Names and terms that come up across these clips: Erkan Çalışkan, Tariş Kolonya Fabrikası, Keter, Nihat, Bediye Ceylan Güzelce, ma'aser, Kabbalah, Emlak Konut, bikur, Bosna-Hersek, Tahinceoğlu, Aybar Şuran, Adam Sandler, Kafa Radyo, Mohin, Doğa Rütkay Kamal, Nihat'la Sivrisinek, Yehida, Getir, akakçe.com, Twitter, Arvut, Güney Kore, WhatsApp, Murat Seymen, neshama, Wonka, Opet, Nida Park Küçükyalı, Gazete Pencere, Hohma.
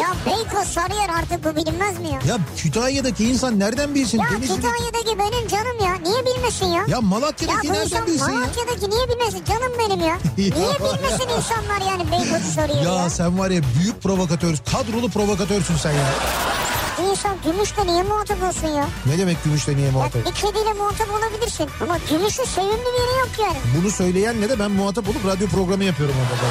Ya Beykoz, Sarıyer, artık bu bilinmez mi ya? Ya Kütahya'daki insan nereden bilsin? Ya Denizli... Kütahya'daki benim canım ya. Niye bilmesin ya? Ya Malatya'daki ya nereden bilsin ya? Malatya'daki niye bilmesin? Canım benim ya. Niye bilmesin ya insanlar yani Beykoz'u, Sarıyer'i ya? Ya sen var ya, büyük provokatör, kadrolu provokatörsün sen ya. İnsan Gümüş'te niye muhatap olsun ya? Ne demek Gümüş'te niye muhatap? Ya bir kediyle muhatap olabilirsin ama Gümüş'ün sevimli biri yok yani. Bunu söyleyenle de ben muhatap olup radyo programı yapıyorum orada.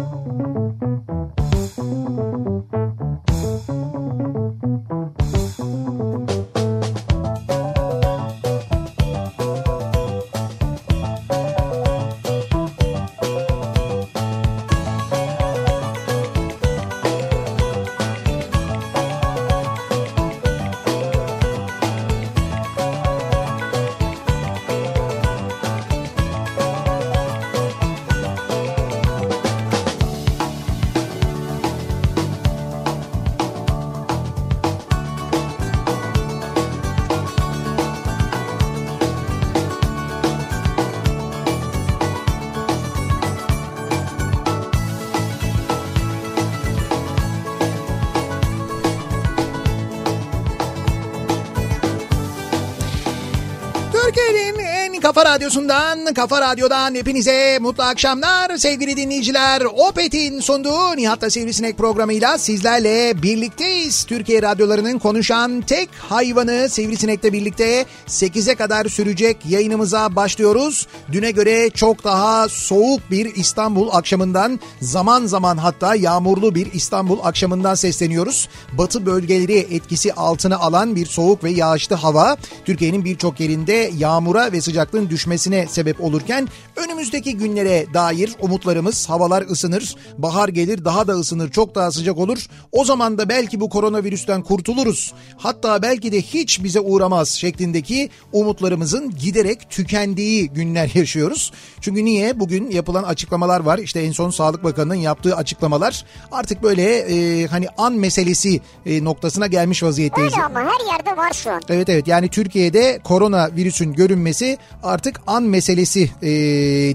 Kafa Radyosu'ndan, Kafa Radyo'dan hepinize mutlu akşamlar sevgili dinleyiciler. Opet'in sunduğu Nihat'la Sivrisinek programıyla sizlerle birlikteyiz. Türkiye radyolarının konuşan tek hayvanı Sivrisinek'le birlikte 8'e kadar sürecek yayınımıza başlıyoruz. Düne göre çok daha soğuk bir İstanbul akşamından, zaman zaman hatta yağmurlu bir İstanbul akşamından sesleniyoruz. Batı bölgeleri etkisi altına alan bir soğuk ve yağışlı hava Türkiye'nin birçok yerinde yağmura ve sıcaklığın düşmesine sebep olurken önümüzdeki günlere dair umutlarımız, havalar ısınır, bahar gelir, daha da ısınır, çok daha sıcak olur. O zaman da belki bu koronavirüsten kurtuluruz. Hatta belki de hiç bize uğramaz şeklindeki umutlarımızın giderek tükendiği günler yaşıyoruz. Çünkü niye? Bugün yapılan açıklamalar var. İşte en son Sağlık Bakanı'nın yaptığı açıklamalar artık böyle hani an meselesi noktasına gelmiş vaziyetteyiz. Öyle ama her yerde var şu an. Evet evet, yani Türkiye'de koronavirüsün görünmesi artık an meselesi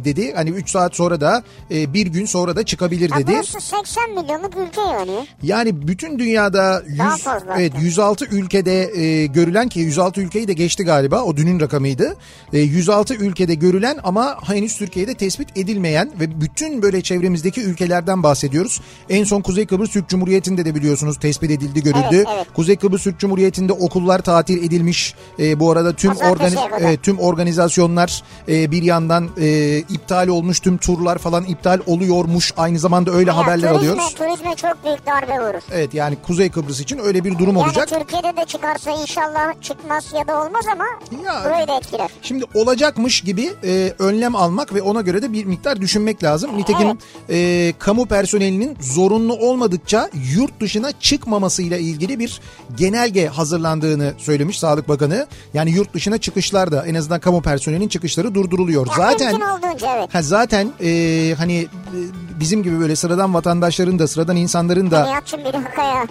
dedi. Hani 3 saat sonra da bir gün sonra da çıkabilir dedi. Ya burası 80 milyonluk ülke yani. Yani bütün dünyada 106 ülkede görülen, ki 106 ülkeyi de geçti galiba, o dünün rakamıydı. 106 ülkede görülen ama henüz Türkiye'de tespit edilmeyen ve bütün böyle çevremizdeki ülkelerden bahsediyoruz. En son Kuzey Kıbrıs Türk Cumhuriyeti'nde de biliyorsunuz tespit edildi, görüldü. Evet, evet. Kuzey Kıbrıs Türk Cumhuriyeti'nde okullar tatil edilmiş. Bu arada tüm organizasyon bir yandan iptal olmuş, tüm turlar falan iptal oluyormuş. Aynı zamanda öyle ya, haberler alıyoruz. Turizme çok büyük darbe vurur. Evet, yani Kuzey Kıbrıs için öyle bir durum yani olacak. Türkiye'de de çıkarsa inşallah çıkmaz ya da olmaz ama burayı da etkiler. Şimdi olacakmış gibi önlem almak ve ona göre de bir miktar düşünmek lazım. Nitekim evet, kamu personelinin zorunlu olmadıkça yurt dışına çıkmamasıyla ilgili bir genelge hazırlandığını söylemiş Sağlık Bakanı. Yani yurt dışına çıkışlarda en azından kamu personelinin çıkışları durduruluyor. Ya zaten evet. Zaten hani bizim gibi böyle sıradan vatandaşların da, sıradan insanların da. Nihat'cığım bir dakika ya.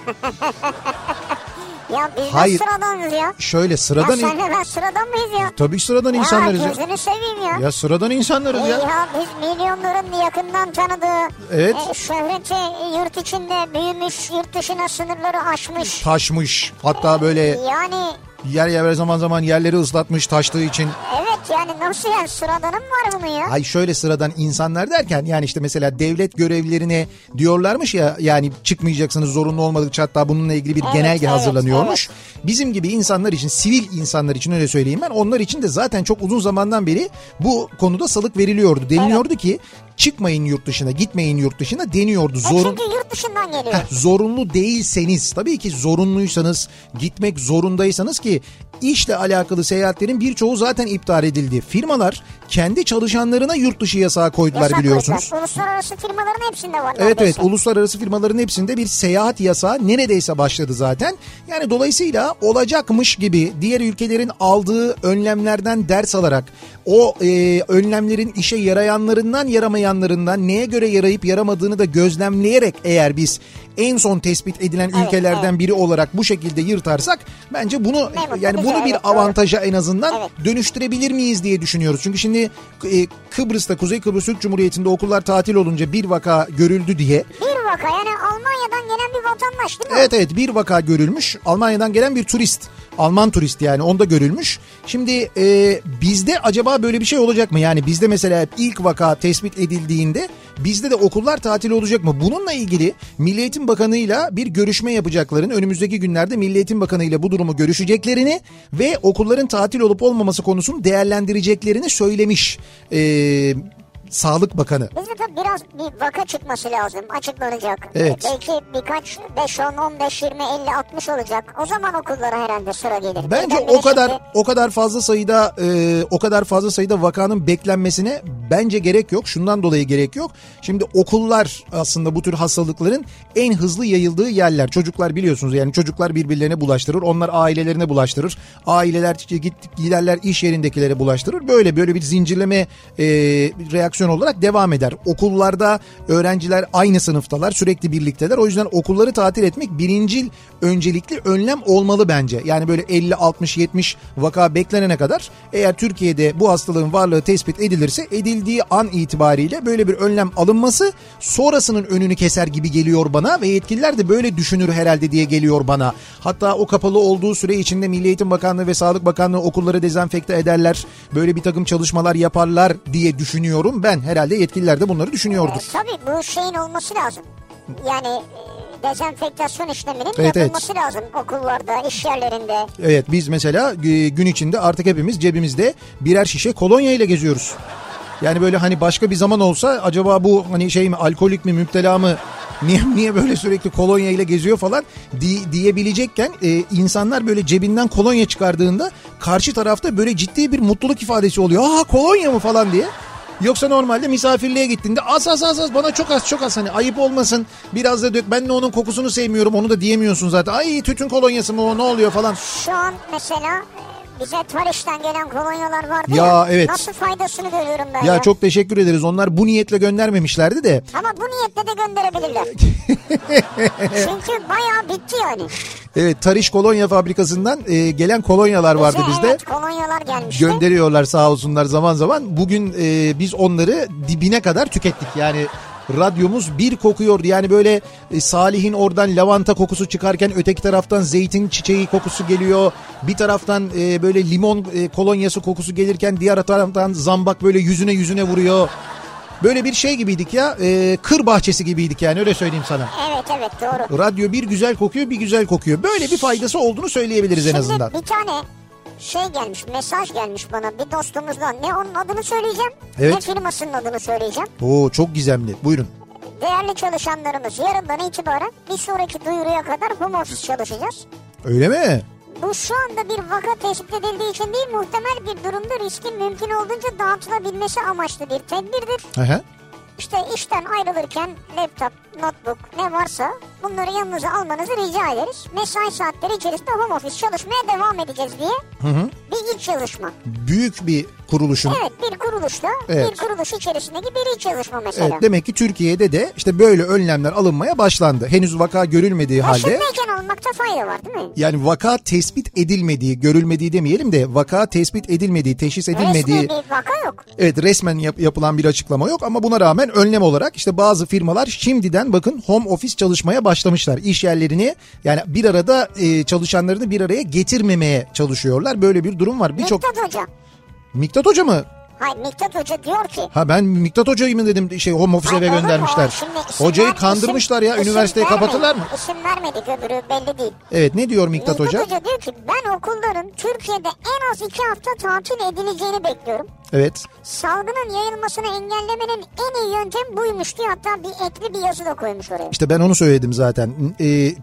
Ya biz de sıradanız ya. Şöyle sıradan. Ya senle ben sıradan mıyız ya? Tabii sıradan insanlarız ya. Gözünü seveyim ya. Ya sıradan insanlarız ya. Ya biz milyonların yakından tanıdığı. Evet. Şöhreti yurt içinde büyümüş, yurt dışına sınırları aşmış. Taşmış. Hatta böyle. Yani. Yer yer zaman zaman yerleri ıslatmış taştığı için. Evet, yani nasıl yani, sıradanım var bunun ya? Ay şöyle sıradan insanlar derken yani işte mesela devlet görevlilerine diyorlarmış ya, yani çıkmayacaksınız zorunlu olmadıkça, hatta bununla ilgili bir genelge hazırlanıyormuş. Evet. Bizim gibi insanlar için, sivil insanlar için öyle söyleyeyim ben, onlar için de zaten çok uzun zamandan beri bu konuda salık veriliyordu. Deniliyordu ki çıkmayın yurt dışına, gitmeyin yurt dışına deniyordu. Çünkü yurt dışından geliyor. Zorunlu değilseniz, tabii ki zorunluysanız, gitmek zorundaysanız ki işle alakalı seyahatlerin birçoğu zaten iptal edildi. Firmalar kendi çalışanlarına yurt dışı yasağı koydular, biliyorsunuz. Uluslararası firmaların hepsinde var. Evet, uluslararası firmaların hepsinde bir seyahat yasağı neredeyse başladı zaten. Yani dolayısıyla olacakmış gibi diğer ülkelerin aldığı önlemlerden ders alarak o önlemlerin işe yarayanlarından, yaramayanlarından, neye göre yarayıp yaramadığını da gözlemleyerek eğer biz en son tespit edilen ülkelerden biri olarak bu şekilde yırtarsak bence bunu yani bunu bir avantaja en azından dönüştürebilir miyiz diye düşünüyoruz. Çünkü şimdi Kıbrıs'ta, Kuzey Kıbrıs Türk Cumhuriyeti'nde okullar tatil olunca bir vaka görüldü diye. Bir vaka, yani Almanya'dan gelen bir vatandaş değil mi? Evet, bir vaka görülmüş. Almanya'dan gelen bir turist. Alman turist, yani onda görülmüş. Şimdi bizde acaba böyle bir şey olacak mı? Yani bizde mesela ilk vaka tespit edildiğinde bizde de okullar tatil olacak mı? Bununla ilgili Milli Eğitim Bakanı'yla bir görüşme yapacaklarını, önümüzdeki günlerde Milli Eğitim Bakanı'yla bu durumu görüşeceklerini ve okulların tatil olup olmaması konusunu değerlendireceklerini söylemiş Sağlık Bakanı. Bizde tabii biraz bir vaka çıkması lazım, açıklanacak. Evet. Belki birkaç, 5, 10, 15, 20, 50, 60 olacak. O zaman okullara herhalde sıra gelir. Bence o kadar fazla sayıda vakanın beklenmesine bence gerek yok. Şundan dolayı gerek yok. Şimdi okullar aslında bu tür hastalıkların en hızlı yayıldığı yerler. Çocuklar, biliyorsunuz yani, çocuklar birbirlerine bulaştırır. Onlar ailelerine bulaştırır. Aileler giderler iş yerindekilere bulaştırır. Böyle bir zincirleme reaksiyon olarak devam eder. Okullarda öğrenciler aynı sınıftalar, sürekli birlikteler. O yüzden okulları tatil etmek birincil, öncelikli önlem olmalı bence. Yani böyle 50, 60, 70 vaka beklenene kadar eğer Türkiye'de bu hastalığın varlığı tespit edilirse, edildiği an itibariyle böyle bir önlem alınması sonrasının önünü keser gibi geliyor bana ve yetkililer de böyle düşünür herhalde diye geliyor bana. Hatta o kapalı olduğu süre içinde Milli Eğitim Bakanlığı ve Sağlık Bakanlığı okulları dezenfekte ederler. Böyle bir takım çalışmalar yaparlar diye düşünüyorum ben. Herhalde yetkililer de bunları düşünüyordur. Tabii bu şeyin olması lazım. Yani dezenfektasyon işleminin yapılması lazım okullarda, iş yerlerinde. Evet, biz mesela gün içinde artık hepimiz cebimizde birer şişe kolonya ile geziyoruz. Yani böyle hani başka bir zaman olsa acaba bu hani şey mi, alkolik mi, müptela mı, niye böyle sürekli kolonya ile geziyor falan diyebilecekken insanlar böyle cebinden kolonya çıkardığında karşı tarafta böyle ciddi bir mutluluk ifadesi oluyor. Aa, kolonya mı falan diye. Yoksa normalde misafirliğe gittiğinde az bana çok az hani ayıp olmasın biraz da dök, ben de onun kokusunu sevmiyorum, onu da diyemiyorsun zaten. Ay, tütün kolonyası mı o, ne oluyor falan. Şu an mesela bize Tariş'ten gelen kolonyalar vardı ya. Evet. Nasıl faydasını görüyorum ben ya. Çok teşekkür ederiz, onlar bu niyetle göndermemişlerdi de. Ama bu niyetle de gönderebilirler. Çünkü bayağı bitti yani. Evet, Tariş Kolonya Fabrikası'ndan gelen kolonyalar vardı bizde. Evet, kolonyalar gelmişti. Gönderiyorlar sağ olsunlar zaman zaman. Bugün biz onları dibine kadar tükettik yani. Radyomuz bir kokuyordu yani böyle Salih'in oradan lavanta kokusu çıkarken öteki taraftan zeytin çiçeği kokusu geliyor. Bir taraftan böyle limon kolonyası kokusu gelirken diğer taraftan zambak böyle yüzüne vuruyor. Böyle bir şey gibiydik ya, kır bahçesi gibiydik yani, öyle söyleyeyim sana. Evet, doğru. Radyo bir güzel kokuyor. Böyle bir faydası olduğunu söyleyebiliriz. Şimdi en azından. Bir tane mesaj gelmiş bana bir dostumuzdan. Ne onun adını söyleyeceğim, ne firmasının adını söyleyeceğim. Oo, çok gizemli, buyurun. Değerli çalışanlarımız, yarından itibaren bir sonraki duyuruya kadar home office çalışacağız. Öyle mi? Bu şu anda bir vaka tespit edildiği için değil, muhtemel bir durumda riskin mümkün olduğunca dağıtılabilmesi amaçlı bir tedbirdir. Aha. İşte işten ayrılırken laptop, notebook, ne varsa bunları yanınıza almanızı rica ederiz. Mesai saatleri içerisinde home office çalışmaya devam edeceğiz diye bir iç çalışma. Büyük bir kuruluşun. Evet, bir kuruluşla bir kuruluş içerisindeki bir iç çalışma mesela. Evet, demek ki Türkiye'de de işte böyle önlemler alınmaya başlandı. Henüz vaka görülmediği halde. Aşırmayken alınmakta fayda var değil mi? Yani vaka tespit edilmediği, görülmediği demeyelim de vaka tespit edilmediği, teşhis edilmediği. Resmi bir vaka yok. Evet, resmen yapılan bir açıklama yok ama buna rağmen önlem olarak işte bazı firmalar şimdiden bakın home office çalışmaya başlamışlar. İş yerlerini yani bir arada çalışanlarını bir araya getirmemeye çalışıyorlar. Böyle bir durum var. Miktat Hoca mı? Hayır, Miktat Hoca diyor ki. Ha, ben Miktat Hoca'yı mı dedim, şey home office'e göndermişler. Şimdi, hocayı kandırmışlar ya, üniversiteyi kapatırlar mı? İsim vermedi, öbürü belli değil. Evet, ne diyor Miktat Hoca? Miktat Hoca diyor ki ben okulların Türkiye'de en az 2 hafta tatil edileceğini bekliyorum. Evet. Salgının yayılmasını engellemenin en iyi yöntemi buymuş diye hatta bir ekli bir yazı da koymuş oraya. İşte ben onu söyledim zaten.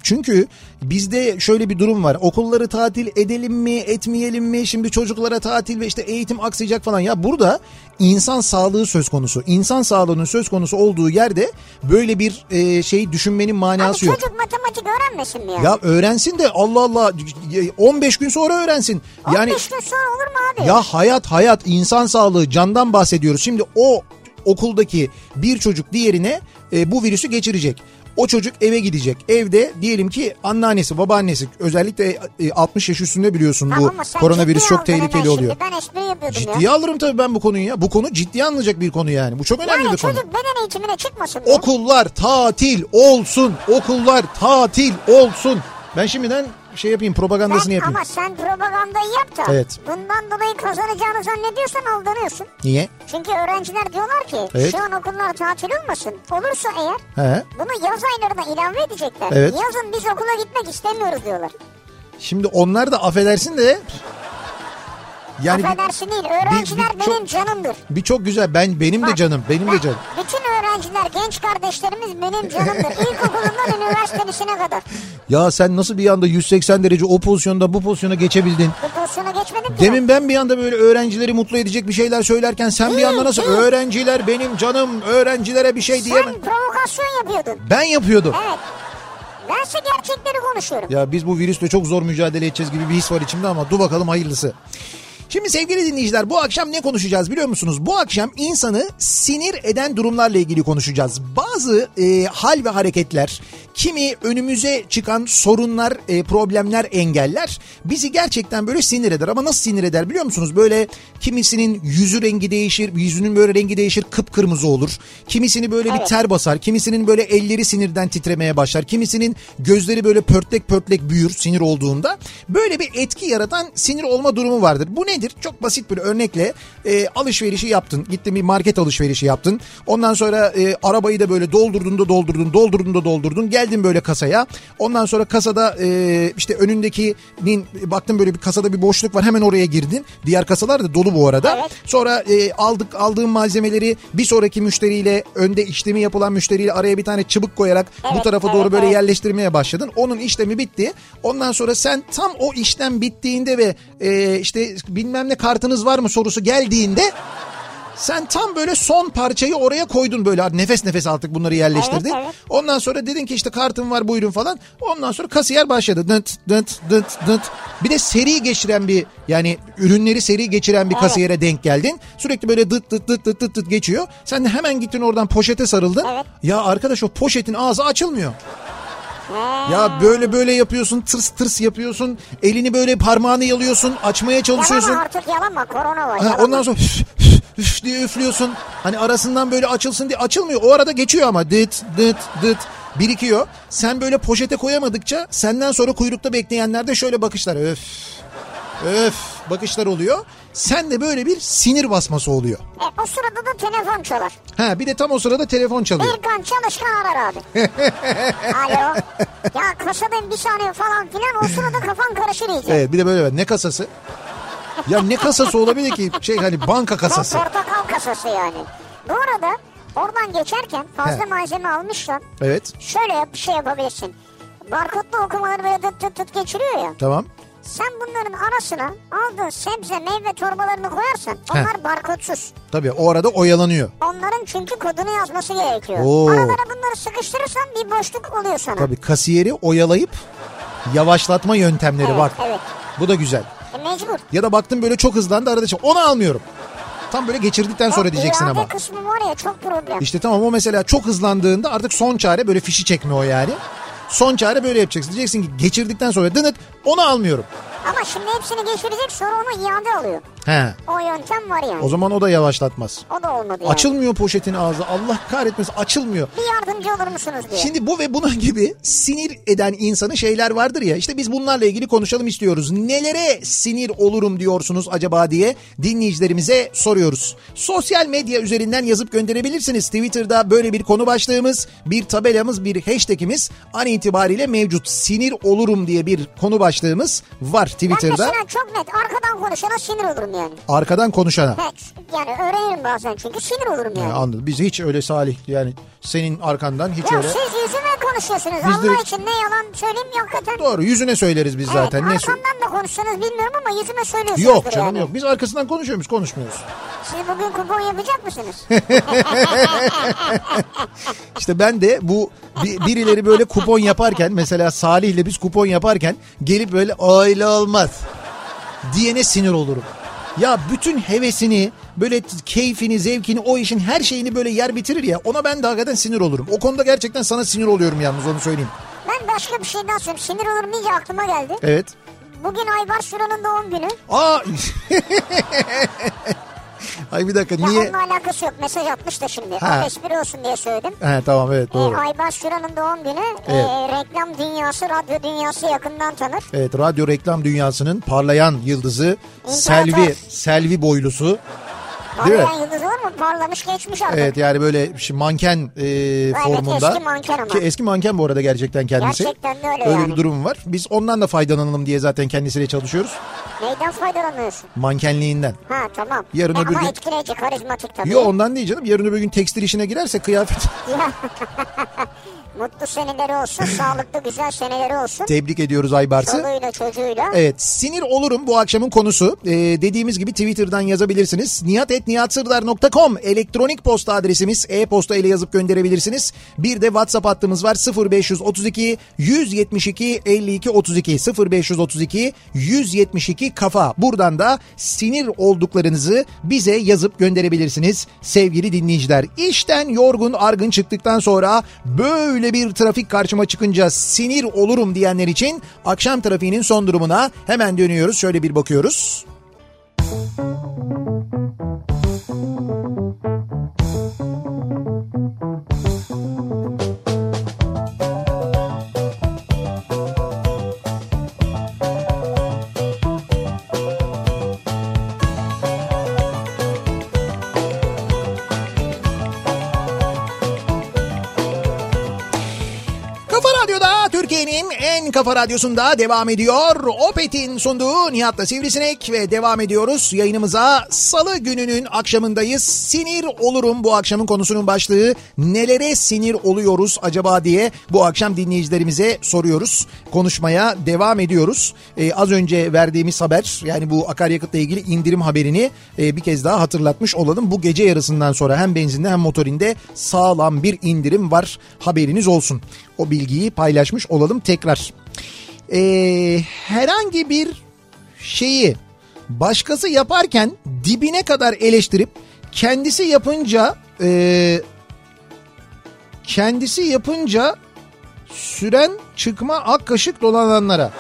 Çünkü bizde şöyle bir durum var. Okulları tatil edelim mi, etmeyelim mi? Şimdi çocuklara tatil ve işte eğitim aksayacak falan. Ya burada insan sağlığı söz konusu. İnsan sağlığının söz konusu olduğu yerde böyle bir şey düşünmenin manası abi yok. Çocuk matematik öğrenmesin mi ya? Ya öğrensin de Allah Allah 15 gün sonra öğrensin. 15 yani, gün sonra olur mu abi? Ya hayat, insan sağlığı, candan bahsediyoruz. Şimdi o okuldaki bir çocuk diğerine bu virüsü geçirecek. O çocuk eve gidecek. Evde diyelim ki anneannesi, babaannesi, özellikle 60 yaş üstünde biliyorsun tamam, bu koronavirüs çok tehlikeli oluyor. Ben espri yapıyordum ya. Ciddiye alırım tabii ben bu konuyu ya. Bu konu ciddiye alınacak bir konu yani. Bu çok önemli yani bir konu. Yani çocuk beden eğitimine çıkmasın. Okullar tatil olsun. Okullar tatil olsun. Ben şimdiden şey yapayım, propagandasını yapayım. Ama sen propagandayı yap da evet. Bundan dolayı kazanacağını zannediyorsan aldanıyorsun. Niye? Çünkü öğrenciler diyorlar ki evet. Şu an okullar tatil olmasın. Olursa eğer he. Bunu yaz aylarına ilave edecekler. Evet. Yazın biz okula gitmek istemiyoruz diyorlar. Şimdi onlar da affedersin de... Yani affedersin değil, öğrenciler benim çok, canımdır. Birçok güzel, benim bak, de canım, benim de canım. Bütün öğrenciler, genç kardeşlerimiz benim canımdır. İlkokulundan üniversite lisesine kadar. Ya sen nasıl bir anda 180 derece o pozisyonda bu pozisyona geçebildin? Bu pozisyona geçmedim ki. Demin ben bir anda böyle öğrencileri mutlu edecek bir şeyler söylerken sen değil, bir anda nasıl değil. Öğrenciler benim canım, öğrencilere bir şey diyemem. Sen provokasyon yapıyordun. Ben yapıyordum. Evet. Ben size gerçekleri konuşuyorum. Ya biz bu virüsle çok zor mücadele edeceğiz gibi bir his var içimde ama dur bakalım hayırlısı. Şimdi sevgili dinleyiciler, bu akşam ne konuşacağız biliyor musunuz? Bu akşam insanı sinir eden durumlarla ilgili konuşacağız. Bazı hal ve hareketler, kimi önümüze çıkan sorunlar, problemler, engeller bizi gerçekten böyle sinir eder. Ama nasıl sinir eder biliyor musunuz? Böyle kimisinin yüzü rengi değişir, yüzünün böyle rengi değişir, kıpkırmızı olur. Kimisini böyle evet. Bir ter basar, kimisinin böyle elleri sinirden titremeye başlar, kimisinin gözleri böyle pörtlek pörtlek büyür sinir olduğunda. Böyle bir etki yaratan sinir olma durumu vardır. Bu ne? Çok basit bir örnekle alışverişi yaptın. Gittin bir market alışverişi yaptın. Ondan sonra arabayı da böyle doldurdun. Geldin böyle kasaya. Ondan sonra kasada işte önündekinin baktın böyle bir kasada bir boşluk var. Hemen oraya girdin. Diğer kasalar da dolu bu arada. Evet. Sonra aldığın malzemeleri bir sonraki müşteriyle önde işlemi yapılan müşteriyle araya bir tane çubuk koyarak evet, bu tarafa doğru böyle yerleştirmeye başladın. Onun işlemi bitti. Ondan sonra sen tam o işlem bittiğinde ve işte bilmem ne kartınız var mı sorusu geldiğinde sen tam böyle son parçayı oraya koydun böyle nefes nefes artık bunları yerleştirdin. Evet. Ondan sonra dedin ki işte kartım var buyurun falan. Ondan sonra kasiyer başladı. Dıt. Bir de seri geçiren bir yani ürünleri seri geçiren bir kasiyere denk geldin. Sürekli böyle dıt dıt geçiyor. Sen de hemen gittin oradan poşete sarıldın. Evet. Ya arkadaş o poşetin ağzı açılmıyor. Ya böyle yapıyorsun, tırs yapıyorsun, elini böyle parmağını yalıyorsun, açmaya çalışıyorsun. Yalama artık yalama, korona var. Ha, ondan sonra üf diye üflüyorsun. Hani arasından böyle açılsın diye açılmıyor. O arada geçiyor ama dıt birikiyor. Sen böyle poşete koyamadıkça senden sonra kuyrukta bekleyenler de şöyle bakışlar öf bakışlar oluyor. Sen de böyle bir sinir basması oluyor. O sırada da telefon çalar. Ha bir de tam o sırada telefon çalıyor. Erkan Çalışkan arar abi. Alo. Ya kasadayım bir saniye falan filan o sırada kafan karışır iyice. Evet bir de böyle ne kasası? Ya ne kasası olabilir ki şey hani banka kasası. Portakal kasası yani. Bu arada oradan geçerken fazla malzeme almışsan. Evet. Şöyle bir şey yapabilirsin. Barkodlu okumaları böyle dıt geçiriyor ya. Tamam. Sen bunların arasına aldığın sebze meyve torbalarını koyarsan onlar barkodsuz. Tabii o arada oyalanıyor. Onların çünkü kodunu yazması gerekiyor. Oo. Aralara bunları sıkıştırırsan bir boşluk oluyor sana. Tabii kasiyeri oyalayıp yavaşlatma yöntemleri evet, bak. Evet. Bu da güzel. Mecbur. Ya da baktın böyle çok hızlandı arada onu almıyorum. Tam böyle geçirdikten sonra diyeceksin ama. İrade kısmı var ya çok problem. İşte tamam o mesela çok hızlandığında artık son çare böyle fişi çekme o yani. Son çare böyle yapacaksın. Diyeceksin ki geçirdikten sonra onu almıyorum. Ama şimdi hepsini geçirecek, sonra onu iade alıyor. He. O yöntem var yani. O zaman o da yavaşlatmaz. O da olmadı yani. Açılmıyor poşetin ağzı. Allah kahretmesin, açılmıyor. Bir yardımcı olur musunuz diye. Şimdi bu ve bunun gibi sinir eden insanı şeyler vardır ya. İşte biz bunlarla ilgili konuşalım istiyoruz. Nelere sinir olurum diyorsunuz acaba diye dinleyicilerimize soruyoruz. Sosyal medya üzerinden yazıp gönderebilirsiniz. Twitter'da böyle bir konu başlığımız, bir tabelamız, bir hashtagimiz an itibariyle mevcut. Sinir olurum diye bir konu başlığımız var Twitter'da. Ben mesela çok net arkadan konuşana sinir olurum yani. Arkadan konuşana. Evet yani öğrenirim bazen çünkü sinir olurum yani. Anladım. Biz hiç öyle Salih yani senin arkandan hiç ya öyle. Ya siz yüzüme konuşuyorsunuz. Biz Allah de... için ne yalan söyleyeyim yok zaten. Doğru, yüzüne söyleriz biz evet, zaten. Evet arkandan da konuşsanız bilmiyorum ama yüzüme söylüyorsunuz. Yok canım yani. Yok biz arkasından konuşuyoruz, konuşmuyoruz. Siz bugün kupon yapacak mısınız? İşte ben de bu birileri böyle kupon yaparken mesela Salih'le biz kupon yaparken gelip böyle aile olmaz diyene sinir olurum. Ya bütün hevesini, böyle keyfini, zevkini, o işin her şeyini böyle yer bitirir ya, ona ben de hakikaten sinir olurum. O konuda gerçekten sana sinir oluyorum yalnız, onu söyleyeyim. Ben başka bir şeyden söyleyeyim. Sinir olurum deyince aklıma geldi. Evet. Bugün Aybar Şuran'ın doğum günü. Aa! Ay bir dakika ya niye? Onunla alakası yok, mesaj atmış da şimdi. Ha. O espri olsun diye söyledim. He tamam evet doğru. Aybar Şuran'ın doğum günü evet. Reklam dünyası, radyo dünyası yakından tanır. Evet radyo reklam dünyasının parlayan yıldızı, Selvi boylusu. Parlayan yıldız olur mu? Parlamış geçmiş artık. Evet yani böyle manken formunda. Evet eski manken ama. Ki eski manken bu arada gerçekten kendisi. Gerçekten de öyle yani. Öyle bir durum var. Biz ondan da faydalanalım diye zaten kendisiyle çalışıyoruz. Neyden faydalanıyorsun? Mankenliğinden. Ha tamam. Yarın öbür gün. Ama etkileyici, karizmatik tabii. Yok ondan değil canım. Yarın öbür gün tekstil işine girerse kıyafet. Mutlu seneleri olsun, sağlıklı güzel seneleri olsun. Tebrik ediyoruz Aybars'ı. Çoluğuyla çocuğuyla. Evet, sinir olurum bu akşamın konusu. Dediğimiz gibi Twitter'dan yazabilirsiniz. nihat@nihatsırdar.com elektronik posta adresimiz, e-posta ile yazıp gönderebilirsiniz. Bir de WhatsApp hattımız var 0532 172 52 32, 0532 172 kafa. Buradan da sinir olduklarınızı bize yazıp gönderebilirsiniz sevgili dinleyiciler. İşten yorgun argın çıktıktan sonra böyle bir trafik karşıma çıkınca sinir olurum diyenler için akşam trafiğinin son durumuna hemen dönüyoruz. Şöyle bir bakıyoruz. Kafa Radyosu'nda devam ediyor. Opet'in sunduğu Nihat'la Sivrisinek ve devam ediyoruz yayınımıza. Salı gününün akşamındayız. Sinir olurum bu akşamın konusunun başlığı. Nelere sinir oluyoruz acaba diye bu akşam dinleyicilerimize soruyoruz. Konuşmaya devam ediyoruz. Az önce verdiğimiz haber, yani bu akaryakıtla ilgili indirim haberini bir kez daha hatırlatmış olalım. Bu gece yarısından sonra hem benzinde hem motorinde sağlam bir indirim var. Haberiniz olsun. O bilgiyi paylaşmış olalım tekrar. Herhangi bir şeyi başkası yaparken dibine kadar eleştirip kendisi yapınca süren çıkma ak kaşık dolananlara.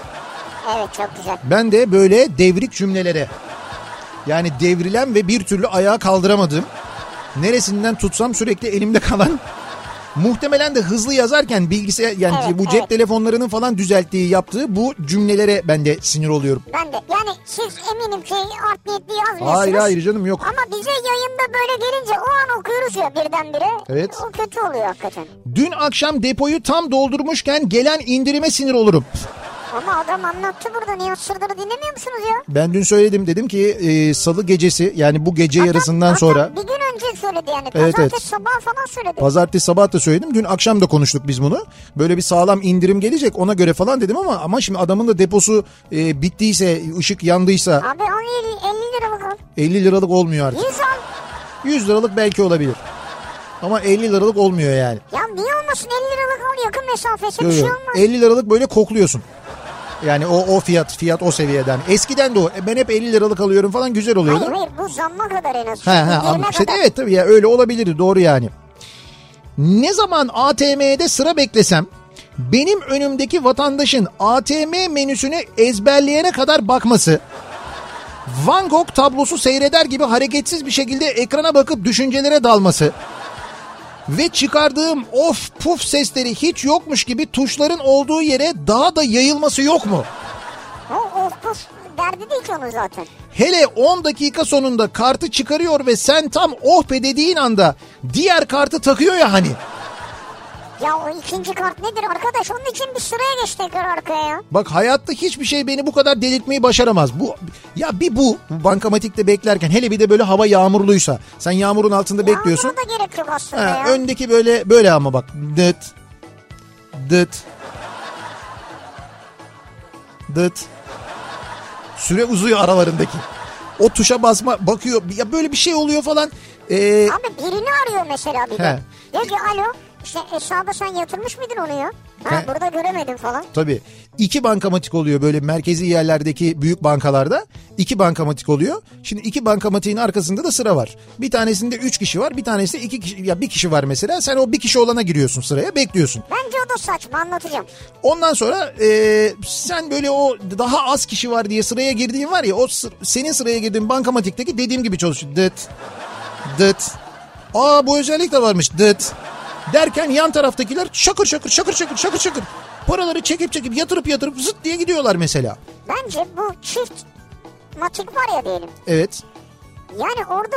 Evet çok güzel. Ben de böyle devrik cümlelere, yani devrilen ve bir türlü ayağa kaldıramadığım, neresinden tutsam sürekli elimde kalan, muhtemelen de hızlı yazarken bilgisayar yani evet, bu cep telefonlarının falan düzelttiği, yaptığı bu cümlelere ben de sinir oluyorum. Ben de yani siz eminim ki art niyetli yazmıyorsunuz. Hayır canım yok. Ama bize yayında böyle gelince o an okuyoruz ya birdenbire. Evet. O kötü oluyor hakikaten. Dün akşam depoyu tam doldurmuşken gelen indirime sinir olurum. Ama adam anlattı burada, Nihat Sırdar'ı dinlemiyor musunuz ya? Ben dün söyledim, dedim ki salı gecesi yani bu gece yarısından sonra. Bir gün önce söyledi yani pazartesi evet. Sabah falan söyledi. Pazartesi sabah da söyledim, dün akşam da konuştuk biz bunu. Böyle bir sağlam indirim gelecek ona göre falan dedim ama şimdi adamın da deposu bittiyse, ışık yandıysa. Abi 50 liralık al. 50 liralık olmuyor artık. 100 al. 100 liralık belki olabilir. Ama 50 liralık olmuyor yani. Ya niye olmasın, 50 liralık al, yakın mesafesi bir şey olmaz. 50 liralık böyle kokluyorsun. Yani o fiyat o seviyeden. Eskiden de o. Ben hep 50 liralık alıyorum falan, güzel oluyordu. Hayır bu zamma kadar en az. İşte, evet tabii ya, öyle olabilirdi, doğru yani. Ne zaman ATM'de sıra beklesem benim önümdeki vatandaşın ATM menüsünü ezberleyene kadar bakması, Van Gogh tablosu seyreder gibi hareketsiz bir şekilde ekrana bakıp düşüncelere dalması ve çıkardığım of puf sesleri hiç yokmuş gibi tuşların olduğu yere daha da yayılması yok mu? O of puf derdi değil ki onun zaten. Hele 10 dakika sonunda kartı çıkarıyor ve sen tam oh be dediğin anda diğer kartı takıyor ya hani. Ya o ikinci kart nedir arkadaş? Onun için bir sıraya geç tekrar arkaya ya. Bak hayatta hiçbir şey beni bu kadar delirtmeyi başaramaz. Bu ya bir bu bankamatikte beklerken hele bir de böyle hava yağmurluysa. Sen yağmurun altında yağmuru bekliyorsun. Yağmuru da gerek yok aslında ha, ya. Öndeki böyle ama bak. Dıt. Dıt. Dıt. Süre uzuyor aralarındaki. O tuşa basma bakıyor. Ya böyle bir şey oluyor falan. Abi birini arıyor mesela bir de. Diyor ki alo. İşte hesaba sen yatırmış mıydın onu ya? Ha, burada göremedim falan. Tabii. 2 bankamatik oluyor böyle merkezi yerlerdeki büyük bankalarda. 2 bankamatik oluyor. Şimdi 2 bankamatiğin arkasında da sıra var. Bir tanesinde 3 kişi var. Bir tanesinde 2 kişi ya 1 kişi var mesela. Sen o 1 kişi olana giriyorsun sıraya bekliyorsun. Bence o da saçma anlatacağım. Ondan sonra sen böyle o daha az kişi var diye sıraya girdiğin var ya. O senin sıraya girdiğin bankamatikteki dediğim gibi çalışıyor. Dıt. Dıt. Aa bu özellik de varmış. Dıt. Derken yan taraftakiler şakır şakır şakır şakır şakır şakır paraları çekip yatırıp zıt diye gidiyorlar mesela. Bence bu çift matik var ya diyelim. Evet. Yani orada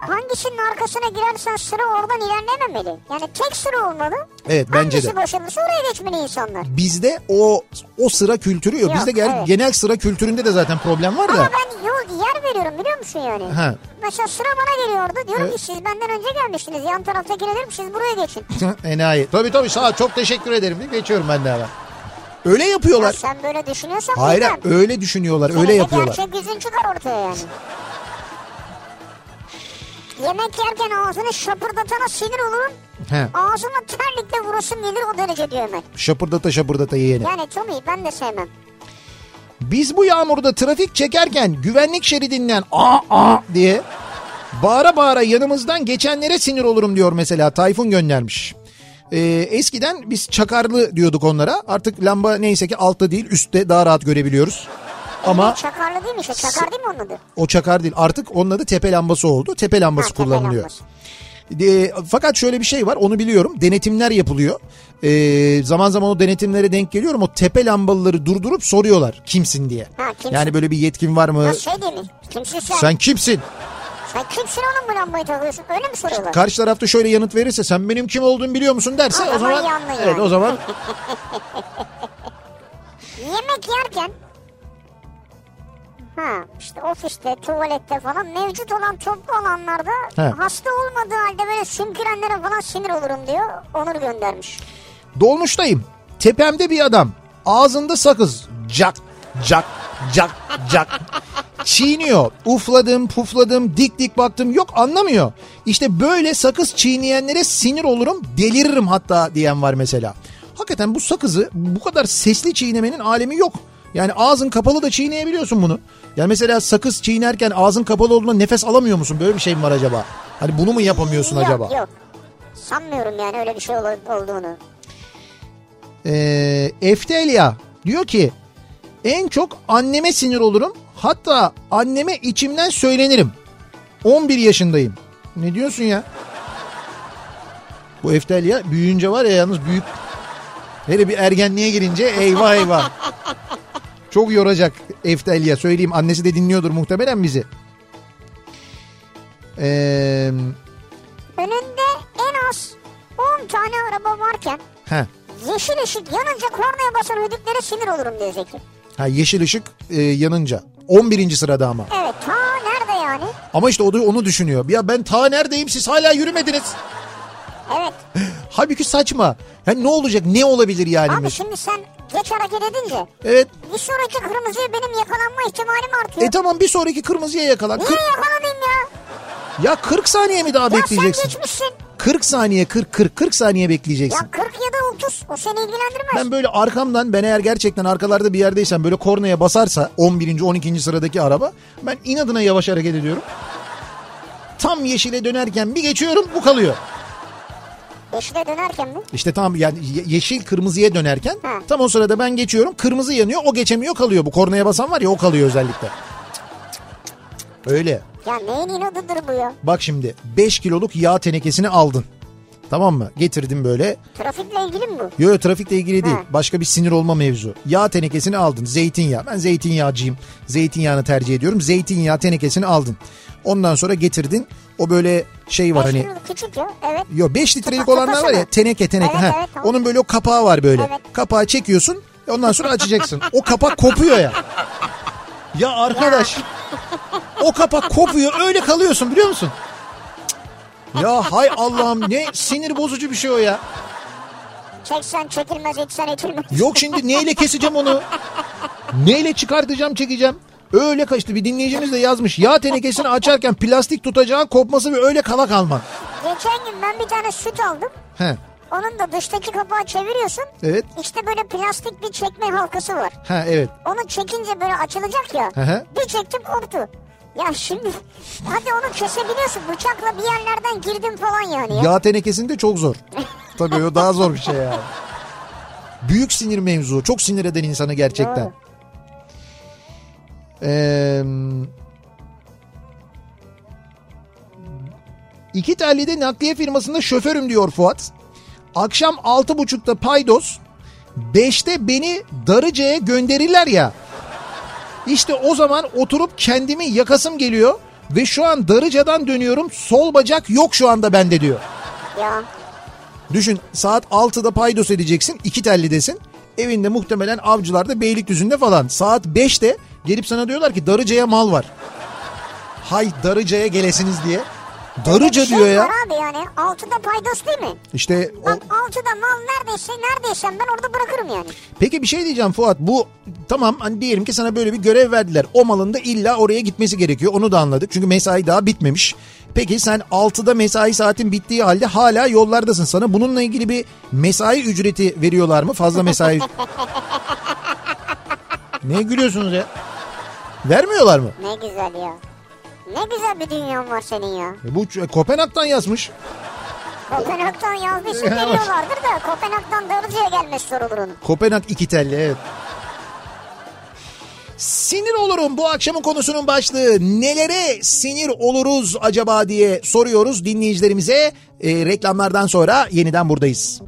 hangisinin arkasına girersen sıra oradan ilerlememeli. Yani tek sıra olmalı. Evet bence hangisi de. Hangisi başarılırsa oraya geçmeli insanlar. Bizde o sıra kültürü yok. Bizde evet. Genel sıra kültüründe de zaten problem var da. Ama ben yer veriyorum biliyor musun yani? Ha. Mesela sıra bana geliyor orada. Diyorum evet. Ki siz benden önce gelmiştiniz. Yan tarafta girelim siz buraya geçin. Enayi. Tabii sağ ol, çok teşekkür ederim. Geçiyorum ben de hemen. Öyle yapıyorlar. Ya sen böyle düşünüyorsan. Hayır öyle düşünüyorlar öyle yapıyorlar. Gerçek yüzün çıkar ortaya yani. Yemek yerken ağzını şapırdatana sinir olurum. He. Ağzıma terlikle vurasım gelir o derece diyor hemen. Şapırdata yeğeni. Yani çok iyi ben de sevmem. Biz bu yağmurda trafik çekerken güvenlik şeridinden aa diye bağıra bağıra yanımızdan geçenlere sinir olurum diyor mesela Tayfun göndermiş. Eskiden biz çakarlı diyorduk onlara artık lamba neyse ki altta değil üstte daha rahat görebiliyoruz. Ama çakarlı değil mi? Çakar değil mi onun adı? O çakar değil. Artık onun adı tepe lambası oldu. Tepe lambası kullanılıyor. Fakat şöyle bir şey var. Onu biliyorum. Denetimler yapılıyor. Zaman zaman o denetimlere denk geliyorum. O tepe lambalıları durdurup soruyorlar kimsin diye. Ha, kimsin? Yani böyle bir yetkin var mı? Ha, şey değil mi? Kimsin sen? Sen kimsin? Sen kimsin onun bu lambayı takıyorsun? Öyle mi soruyorlar? Karşı tarafta şöyle yanıt verirse sen benim kim olduğumu biliyor musun derse o zaman yanlıyor. Evet yani. O zaman. Yemek yerken ha işte ofiste, tuvalette falan mevcut olan toplu alanlarda hasta olmadığı halde böyle sümkürenlere falan sinir olurum diyor. Onur göndermiş. Dolmuştayım. Tepemde bir adam. Ağzında sakız. Cak. Çiğniyor. Ufladım, dik baktım. Yok anlamıyor. İşte böyle sakız çiğneyenlere sinir olurum. Deliririm hatta diyen var mesela. Hakikaten bu sakızı bu kadar sesli çiğnemenin alemi yok. Yani ağzın kapalı da çiğneyebiliyorsun bunu. Yani mesela sakız çiğnerken ağzın kapalı olduğunda nefes alamıyor musun? Böyle bir şey mi var acaba? Hani bunu mu yapamıyorsun acaba? Yok. Sanmıyorum yani öyle bir şey olduğunu. Eftelya diyor ki en çok anneme sinir olurum. Hatta anneme içimden söylenirim. 11 yaşındayım. Ne diyorsun ya? Bu Eftelya büyüyünce var ya yalnız büyük. Hele bir ergenliğe girince eyvah. Çok yoracak Eftelya söyleyeyim. Annesi de dinliyordur muhtemelen bizi. Önünde en az 10 tane araba varken yeşil ışık yanınca kornaya basan hüdüklere sinir olurum diyor Zeki. Ha, yeşil ışık yanınca. 11. sırada ama. Evet ta nerede yani? Ama işte o da onu düşünüyor. Ya ben ta neredeyim siz hala yürümediniz. Evet. Halbuki saçma. Yani ne olacak ne olabilir yani? Abi şimdi sen geç hareket edince evet. Bir sonraki kırmızıya benim yakalanma ihtimalim artıyor. Tamam bir sonraki kırmızıya yakalan. Niye yakalanayım ya? Ya 40 saniye mi daha bekleyeceksin? Sen geçmişsin. 40 saniye bekleyeceksin. Ya 40 ya da 30 o seni ilgilendirmez. Ben böyle arkamdan eğer gerçekten arkalarda bir yerdeysem böyle kornaya basarsa 11. 12. sıradaki araba ben inadına yavaş hareket ediyorum. Tam yeşile dönerken bir geçiyorum bu kalıyor. Yeşile dönerken mi? İşte tam yani yeşil kırmızıya dönerken tam o sırada ben geçiyorum. Kırmızı yanıyor, o geçemiyor, kalıyor. Bu kornaya basan var ya, o kalıyor özellikle. Öyle. Ya neyin inadıdır bu ya? Bak şimdi 5 kiloluk yağ tenekesini aldın. Tamam mı? Getirdim böyle. Trafikle ilgili mi bu? Yok, trafikle ilgili değil. Başka bir sinir olma mevzu. Yağ tenekesini aldın. Zeytinyağı. Ben zeytinyağcıyım. Zeytinyağını tercih ediyorum. Zeytinyağı tenekesini aldın. Ondan sonra getirdin. O böyle şey var hani. Küçük ya. Evet. Yok 5 litrelik olanlar var ya. Teneke. Evet, evet, tamam. Onun böyle o kapağı var böyle. Evet. Kapağı çekiyorsun. Ondan sonra açacaksın. O kapak kopuyor ya. Ya arkadaş. Ya. O kapak kopuyor. Öyle kalıyorsun biliyor musun? Ya hay Allah'ım, ne sinir bozucu bir şey o ya. Çeksen çekilmez, içsen içilmez. Yok şimdi neyle keseceğim onu? Neyle çıkartacağım, çekeceğim? Öyle kaçtı. Bir dinleyicimiz de yazmış. Yağ tenekesini açarken plastik tutacağın kopması ve öyle kala kalmak. Geçen gün ben bir tane süt aldım. He. Onun da dıştaki kapağı çeviriyorsun. Evet. İşte böyle plastik bir çekme halkası var. Ha evet. Onu çekince böyle açılacak ya. Hı. Bir çektim, koptu. Ya şimdi hadi onu kesebiliyorsun, bıçakla bir yerlerden girdim falan yani. Ya. Yağ tenekesinde çok zor. Tabii o daha zor bir şey yani. Büyük sinir mevzu. Çok sinir eden insanı gerçekten. İki tellide nakliye firmasında şoförüm diyor Fuat. Akşam 6.30'da paydos, 5'te beni Darıca'ya gönderirler ya. İşte o zaman oturup kendimi yakasım geliyor ve şu an Darıca'dan dönüyorum. Sol bacak yok şu anda bende diyor. Ya. Düşün, saat 6'da paydos edeceksin, 2.50'desin. Evinde muhtemelen Avcılar'da, Beylikdüzü'nde falan. Saat 5'te gelip sana diyorlar ki Darıca'ya mal var. Hay Darıca'ya gelesiniz diye. Darıca şey diyor ya. Abi yani 6'da paydos değil mi? İşte o... Bak 6'da mal neredeyse ben orada bırakırım yani. Peki bir şey diyeceğim Fuat, bu tamam hani diyelim ki sana böyle bir görev verdiler. O malın da illa oraya gitmesi gerekiyor, onu da anladık. Çünkü mesai daha bitmemiş. Peki sen 6'da mesai saatin bittiği halde hala yollardasın. Sana bununla ilgili bir mesai ücreti veriyorlar mı? Fazla mesai Ne gülüyorsunuz ya? Vermiyorlar mı? Ne güzel ya. Ne güzel bir dünyan var senin ya. Bu Kopenhag'dan yazmış. Kopenhag'dan yazmış, geliyorlardır da Kopenhag'dan Darıca'ya gelmiş sorulur onun. Kopenhag iki telli, evet. Sinir olurum bu akşamın konusunun başlığı. Nelere sinir oluruz acaba diye soruyoruz dinleyicilerimize. Reklamlardan sonra yeniden buradayız.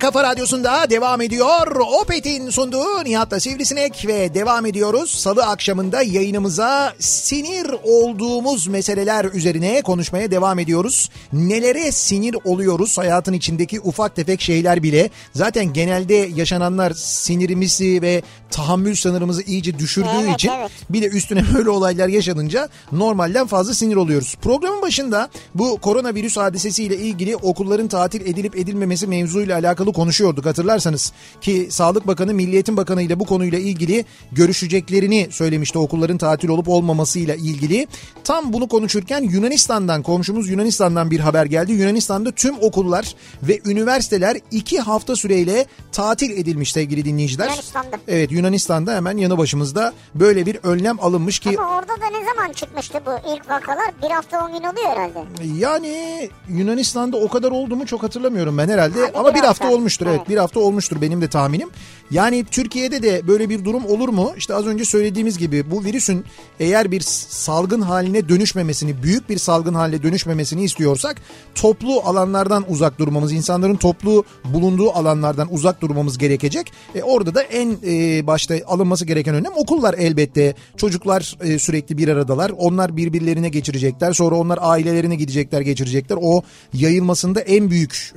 Kafa Radyosu'nda devam ediyor. Opet'in sunduğu Nihat'la Sivrisinek ve devam ediyoruz. Salı akşamında yayınımıza sinir olduğumuz meseleler üzerine konuşmaya devam ediyoruz. Nelere sinir oluyoruz? Hayatın içindeki ufak tefek şeyler bile. Zaten genelde yaşananlar sinirimizi ve tahammül sınırımızı iyice düşürdüğü için bir de üstüne böyle olaylar yaşanınca normalden fazla sinir oluyoruz. Programın başında bu koronavirüs hadisesiyle ilgili okulların tatil edilip edilmemesi mevzuyla alakalı konuşuyorduk hatırlarsanız ki Sağlık Bakanı Milli Eğitim Bakanı ile bu konuyla ilgili görüşeceklerini söylemişti, okulların tatil olup olmamasıyla ilgili. Tam bunu konuşurken Yunanistan'dan, komşumuz Yunanistan'dan bir haber geldi. Yunanistan'da tüm okullar ve üniversiteler 2 hafta süreyle tatil edilmiş sevgili dinleyiciler. Yunanistan'da. Evet, Yunanistan'da hemen yanı başımızda böyle bir önlem alınmış ki. Ama orada da ne zaman çıkmıştı bu ilk vakalar? 1 hafta 10 gün oluyor herhalde. Yani Yunanistan'da o kadar oldu mu çok hatırlamıyorum ben herhalde. Hadi ama bir hafta olmuştur, evet. Bir hafta olmuştur benim de tahminim. Yani Türkiye'de de böyle bir durum olur mu? İşte az önce söylediğimiz gibi bu virüsün eğer bir salgın haline dönüşmemesini, büyük bir salgın haline dönüşmemesini istiyorsak toplu alanlardan uzak durmamız, insanların toplu bulunduğu alanlardan uzak durmamız gerekecek. Orada da en başta alınması gereken önlem okullar elbette. Çocuklar sürekli bir aradalar. Onlar birbirlerine geçirecekler. Sonra onlar ailelerine gidecekler, geçirecekler. O yayılmasında en büyük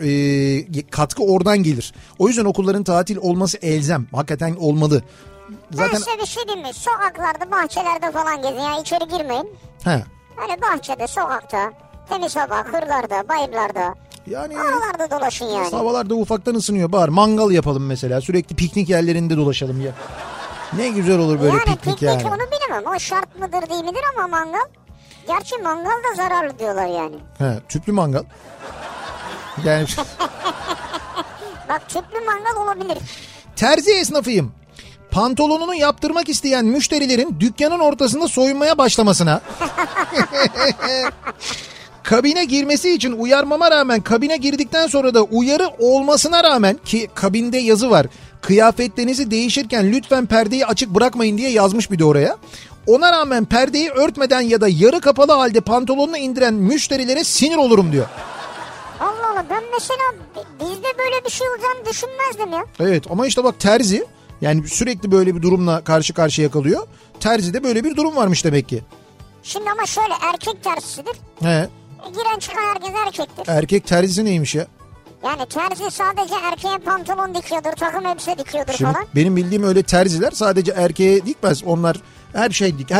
katkı oradan gelir. O yüzden okulların tatil olması elzem. Hakikaten olmalı. Zaten... Ben size bir şey diyeyim mi? Sokaklarda, bahçelerde falan gezin. Yani içeri girmeyin. He. Hani bahçede, sokakta, temiz hava, kırlarda, bayırlarda. Yani havalarda dolaşın yani. Havalarda ufaktan ısınıyor. Bahar, mangal yapalım mesela. Sürekli piknik yerlerinde dolaşalım ya. Ne güzel olur böyle yani, piknik yani. Yani onu bilemem. O şart mıdır değil midir ama mangal. Gerçi mangal da zararlı diyorlar yani. He, tüplü mangal. Yani... Bak tüplü mangal olabilir. Terzi esnafıyım. Pantolonunu yaptırmak isteyen müşterilerin dükkanın ortasında soyunmaya başlamasına... kabine girmesi için uyarmama rağmen kabine girdikten sonra da uyarı olmasına rağmen ki kabinde yazı var. Kıyafetlerinizi değişirken lütfen perdeyi açık bırakmayın diye yazmış bir de oraya. Ona rağmen perdeyi örtmeden ya da yarı kapalı halde pantolonunu indiren müşterilere sinir olurum diyor. Allah Allah, ben mesela bizde böyle bir şey olacağını düşünmezdim ya. Evet ama işte bak terzi yani sürekli böyle bir durumla karşı karşıya kalıyor. Terzide böyle bir durum varmış demek ki. Şimdi ama şöyle erkek terzisidir. He. Giren çıkan herkes erkektir. Erkek terzisi neymiş ya? Yani terzi sadece erkeğe pantolon dikiyordur, takım elbise dikiyordur şimdi falan. Benim bildiğim öyle terziler sadece erkeğe dikmez. Onlar her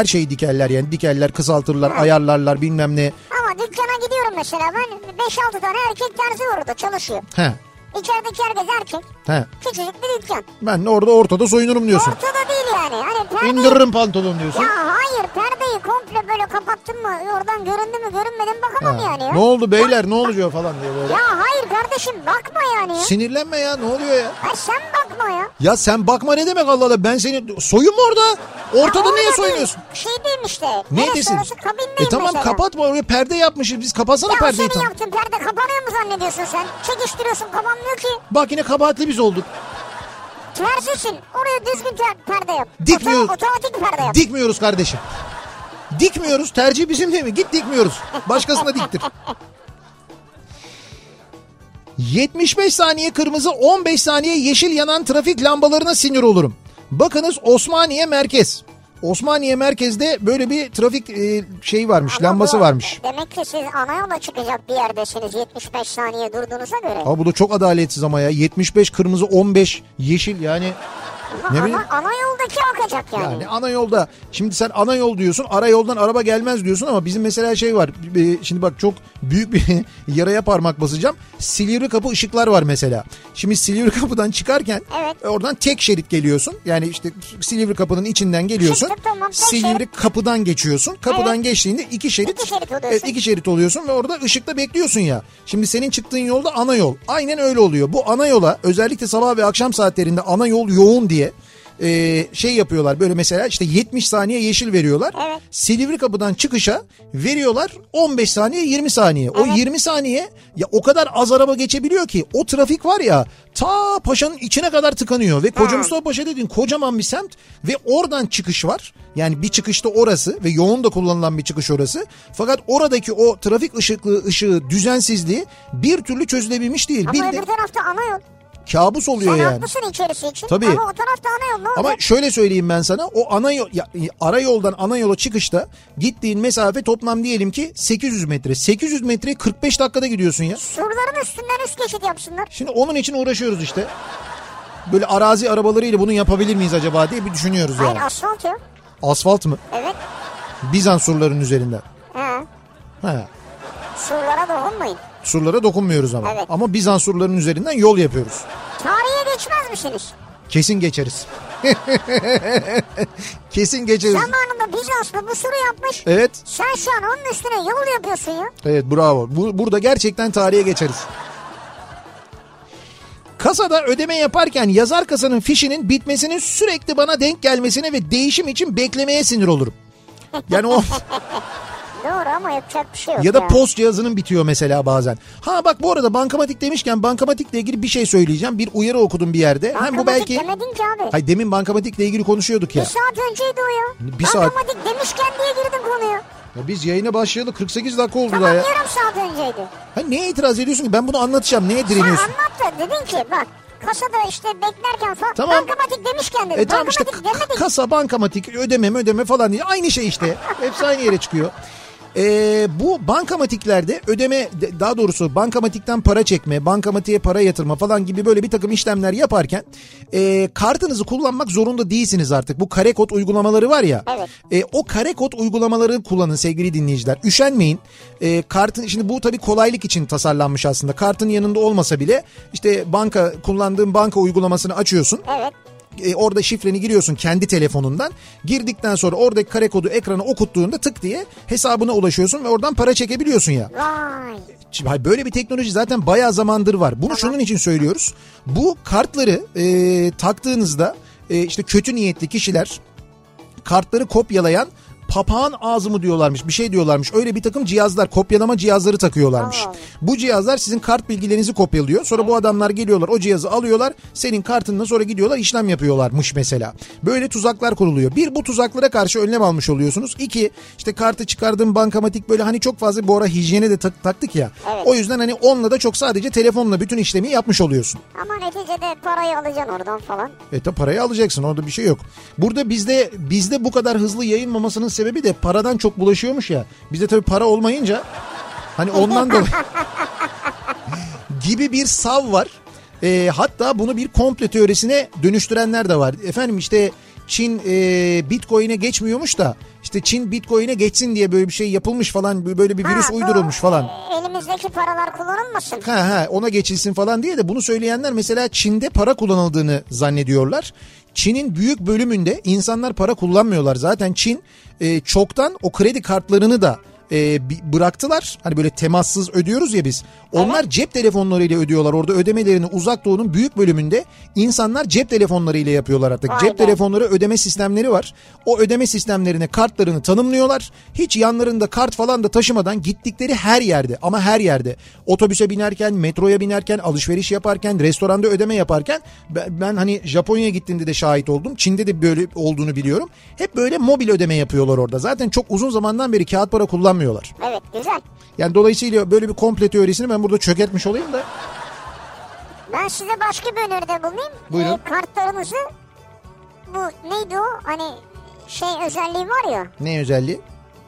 şeyi dikerler yani. Dikerler, kısaltırlar, ha, ayarlarlar bilmem ne. Ama dükkana gidiyorum mesela ben 5-6 tane erkek terzi var orada çalışıyor. He. İçerideki herkes erkek. He. Küçücük bir dükkan. Ben orada ortada soyunurum diyorsun. Ortada değil yani. Hani perdeyi... İndiririm pantolon diyorsun. Ya hayır, perdeyi komple böyle kapattın mı oradan göründü mü görünmedi mi bakamam ha, yani. Ya. Ne oldu beyler ya, ne oluyor falan diye böyle. Ya hayır kardeşim bakma yani. Sinirlenme ya, ne oluyor ya. Ha sen bakma ya. Ya sen bakma ne demek Allah Allah, ben seni soyun mu orada? Ortada niye soyunuyorsun? Şey diyeyim işte. Ne desin? Tamam mesela. Kapatma oraya, perde yapmışız biz, kapatsana ya perdeyi. Ya senin yaptın perde kapanıyor mu zannediyorsun sen? Çekiştiriyorsun kapanmıyor. Ki, bak yine kabahatli biz olduk. Tersisin. Oraya düzgün perde yap. Dikmiyoruz. Otomatik perde yap. Dikmiyoruz kardeşim. Dikmiyoruz. Tercih bizim değil mi? Git dikmiyoruz. Başkasına diktir. 75 saniye kırmızı, 15 saniye yeşil yanan trafik lambalarına sinir olurum. Bakınız Osmaniye Merkez. Osmaniye Merkez'de böyle bir trafik şey varmış, ama lambası varmış. Demek ki siz ana yola çıkacak bir yerdesiniz 75 saniye durduğunuza göre. Abi bu da çok adaletsiz ama ya. 75 kırmızı, 15 yeşil yani. Ne ana yoldaki akacak yani. Yani ana yolda. Şimdi sen ana yol diyorsun, ara yoldan araba gelmez diyorsun ama bizim mesela şey var. Şimdi bak çok büyük bir yaraya parmak basacağım. Silivri Kapı ışıklar var mesela. Şimdi Silivri Kapı'dan çıkarken evet, oradan tek şerit geliyorsun. Yani işte Silivri Kapı'nın içinden geliyorsun. Şıktı, tamam, Silivri Kapı'dan geçiyorsun. Kapıdan evet, geçtiğinde iki şerit oluyorsun ve orada ışıkta bekliyorsun ya. Şimdi senin çıktığın yolda ana yol. Aynen öyle oluyor. Bu ana yola özellikle sabah ve akşam saatlerinde ana yol yoğun diye şey yapıyorlar böyle mesela işte 70 saniye yeşil veriyorlar. Evet. Silivri Kapı'dan çıkışa veriyorlar 15 saniye 20 saniye. Evet. O 20 saniye ya o kadar az araba geçebiliyor ki o trafik var ya ta Paşa'nın içine kadar tıkanıyor ve Koca Mustafa Paşa dediğin kocaman bir semt ve oradan çıkış var. Yani bir çıkışta orası ve yoğun da kullanılan bir çıkış orası. Fakat oradaki o trafik ışığı düzensizliği bir türlü çözülebilmiş değil. Ama öbür tarafta ana yol. Kabus oluyor sen yani. Sen haklısın içerisi için. Tabii. Ama o tarafta ana yol ne oluyor? Ama şöyle söyleyeyim ben sana. O ana yol, ya, ara yoldan ana yola çıkışta gittiğin mesafe toplam diyelim ki 800 metre. 800 metreye 45 dakikada gidiyorsun ya. Surların üstünden üst geçit yapsınlar. Şimdi onun için uğraşıyoruz işte. Böyle arazi arabalarıyla bunu yapabilir miyiz acaba diye bir düşünüyoruz yani. Hayır asfalt ya. Asfalt mı? Evet. Bizans surlarının üzerinden. He. Surlara dokunmayın. Surlara dokunmuyoruz ama. Evet. Ama Bizans surlarının üzerinden yol yapıyoruz. Tarihe geçmez misiniz? Kesin geçeriz. Kesin geçeriz. Zamanında Bizanslı bu suru yapmış. Evet. Sen şu an onun üstüne yol yapıyorsun ya. Evet bravo. Burada gerçekten tarihe geçeriz. Kasada ödeme yaparken yazar kasanın fişinin bitmesinin sürekli bana denk gelmesine ve değişim için beklemeye sinir olurum. Yani o... Doğru ama yapacak bir şey yok. Ya da post cihazının bitiyor mesela bazen. Ha bak bu arada bankamatik demişken bankamatikle ilgili bir şey söyleyeceğim. Bir uyarı okudum bir yerde. Bankamatik hem bu belki... demedin ki abi. Hayır demin bankamatikle ilgili konuşuyorduk ya. Bir saat önceydi o ya. Bankamatik demişken diye girdim konuya. Ya biz yayına başlayalı 48 dakika oldu tamam, da ya. Tamam yarım saat önceydi. Hani neye itiraz ediyorsun ki? Ben bunu anlatacağım. Neye direniyorsun? Sen anlattın dedin ki bak. Kasada işte beklerken falan tamam, bankamatik demişken dedim. Tamam işte kasa bankamatik ödeme falan diye. Aynı şey işte. Hepsi aynı yere çıkıyor. Bu bankamatiklerde ödeme daha doğrusu bankamatikten para çekme, bankamatiğe para yatırma falan gibi böyle bir takım işlemler yaparken kartınızı kullanmak zorunda değilsiniz artık. Bu kare kod uygulamaları var ya. Evet. O kare kod uygulamaları kullanın sevgili dinleyiciler. Üşenmeyin. Kartın şimdi bu tabii kolaylık için tasarlanmış aslında. Kartın yanında olmasa bile işte kullandığın banka uygulamasını açıyorsun. Evet. Orada şifreni giriyorsun kendi telefonundan. Girdikten sonra oradaki kare kodu ekrana okuttuğunda tık diye hesabına ulaşıyorsun ve oradan para çekebiliyorsun ya. Vay. Şimdi böyle bir teknoloji zaten bayağı zamandır var. Bunu şunun için söylüyoruz. Bu kartları taktığınızda işte kötü niyetli kişiler kartları kopyalayan papağan ağzı mı diyorlarmış, bir şey diyorlarmış. Öyle bir takım cihazlar, kopyalama cihazları takıyorlarmış. Aa. Bu cihazlar sizin kart bilgilerinizi kopyalıyor. Sonra bu adamlar geliyorlar, o cihazı alıyorlar. Senin kartından sonra gidiyorlar, işlem yapıyorlarmış mesela. Böyle tuzaklar kuruluyor. Bir, bu tuzaklara karşı önlem almış oluyorsunuz. İki, işte kartı çıkardığım bankamatik böyle hani çok fazla bu ara hijyene de taktık ya. Evet. O yüzden hani onunla da çok sadece telefonla bütün işlemi yapmış oluyorsun. Ama neticede parayı alacaksın oradan falan. Tabii parayı alacaksın, orada bir şey yok. Burada bizde bu kadar hızlı yayılmamasının sebebi de paradan çok bulaşıyormuş ya. Bizde tabii para olmayınca hani ondan dolayı gibi bir sav var. Hatta bunu bir komplo teorisine dönüştürenler de var. Efendim işte Çin Bitcoin'e geçmiyormuş da işte Çin Bitcoin'e geçsin diye böyle bir şey yapılmış falan, böyle bir virüs uydurulmuş falan. Elimizdeki paralar kullanılmasın. Ona geçilsin falan diye de bunu söyleyenler mesela Çin'de para kullanıldığını zannediyorlar. Çin'in büyük bölümünde insanlar para kullanmıyorlar. Zaten Çin çoktan o kredi kartlarını da bıraktılar. Hani böyle temassız ödüyoruz ya biz. Onlar cep telefonlarıyla ödüyorlar. Orada ödemelerini Uzak Doğu'nun büyük bölümünde insanlar cep telefonlarıyla yapıyorlar artık. Aynen. Cep telefonları ödeme sistemleri var. O ödeme sistemlerine kartlarını tanımlıyorlar. Hiç yanlarında kart falan da taşımadan gittikleri her yerde, ama her yerde, otobüse binerken, metroya binerken, alışveriş yaparken, restoranda ödeme yaparken, ben hani Japonya'ya gittiğimde de şahit oldum. Çin'de de böyle olduğunu biliyorum. Hep böyle mobil ödeme yapıyorlar orada. Zaten çok uzun zamandan beri kağıt para kullanmıyorlar. Evet, güzel. Yani dolayısıyla böyle bir komplo teorisini ben burada çökertmiş olayım da. Ben size başka bir öneride bulunayım. Buyurun. Kartlarınızı, bu neydi o hani şey özelliği var ya. Ne özelliği?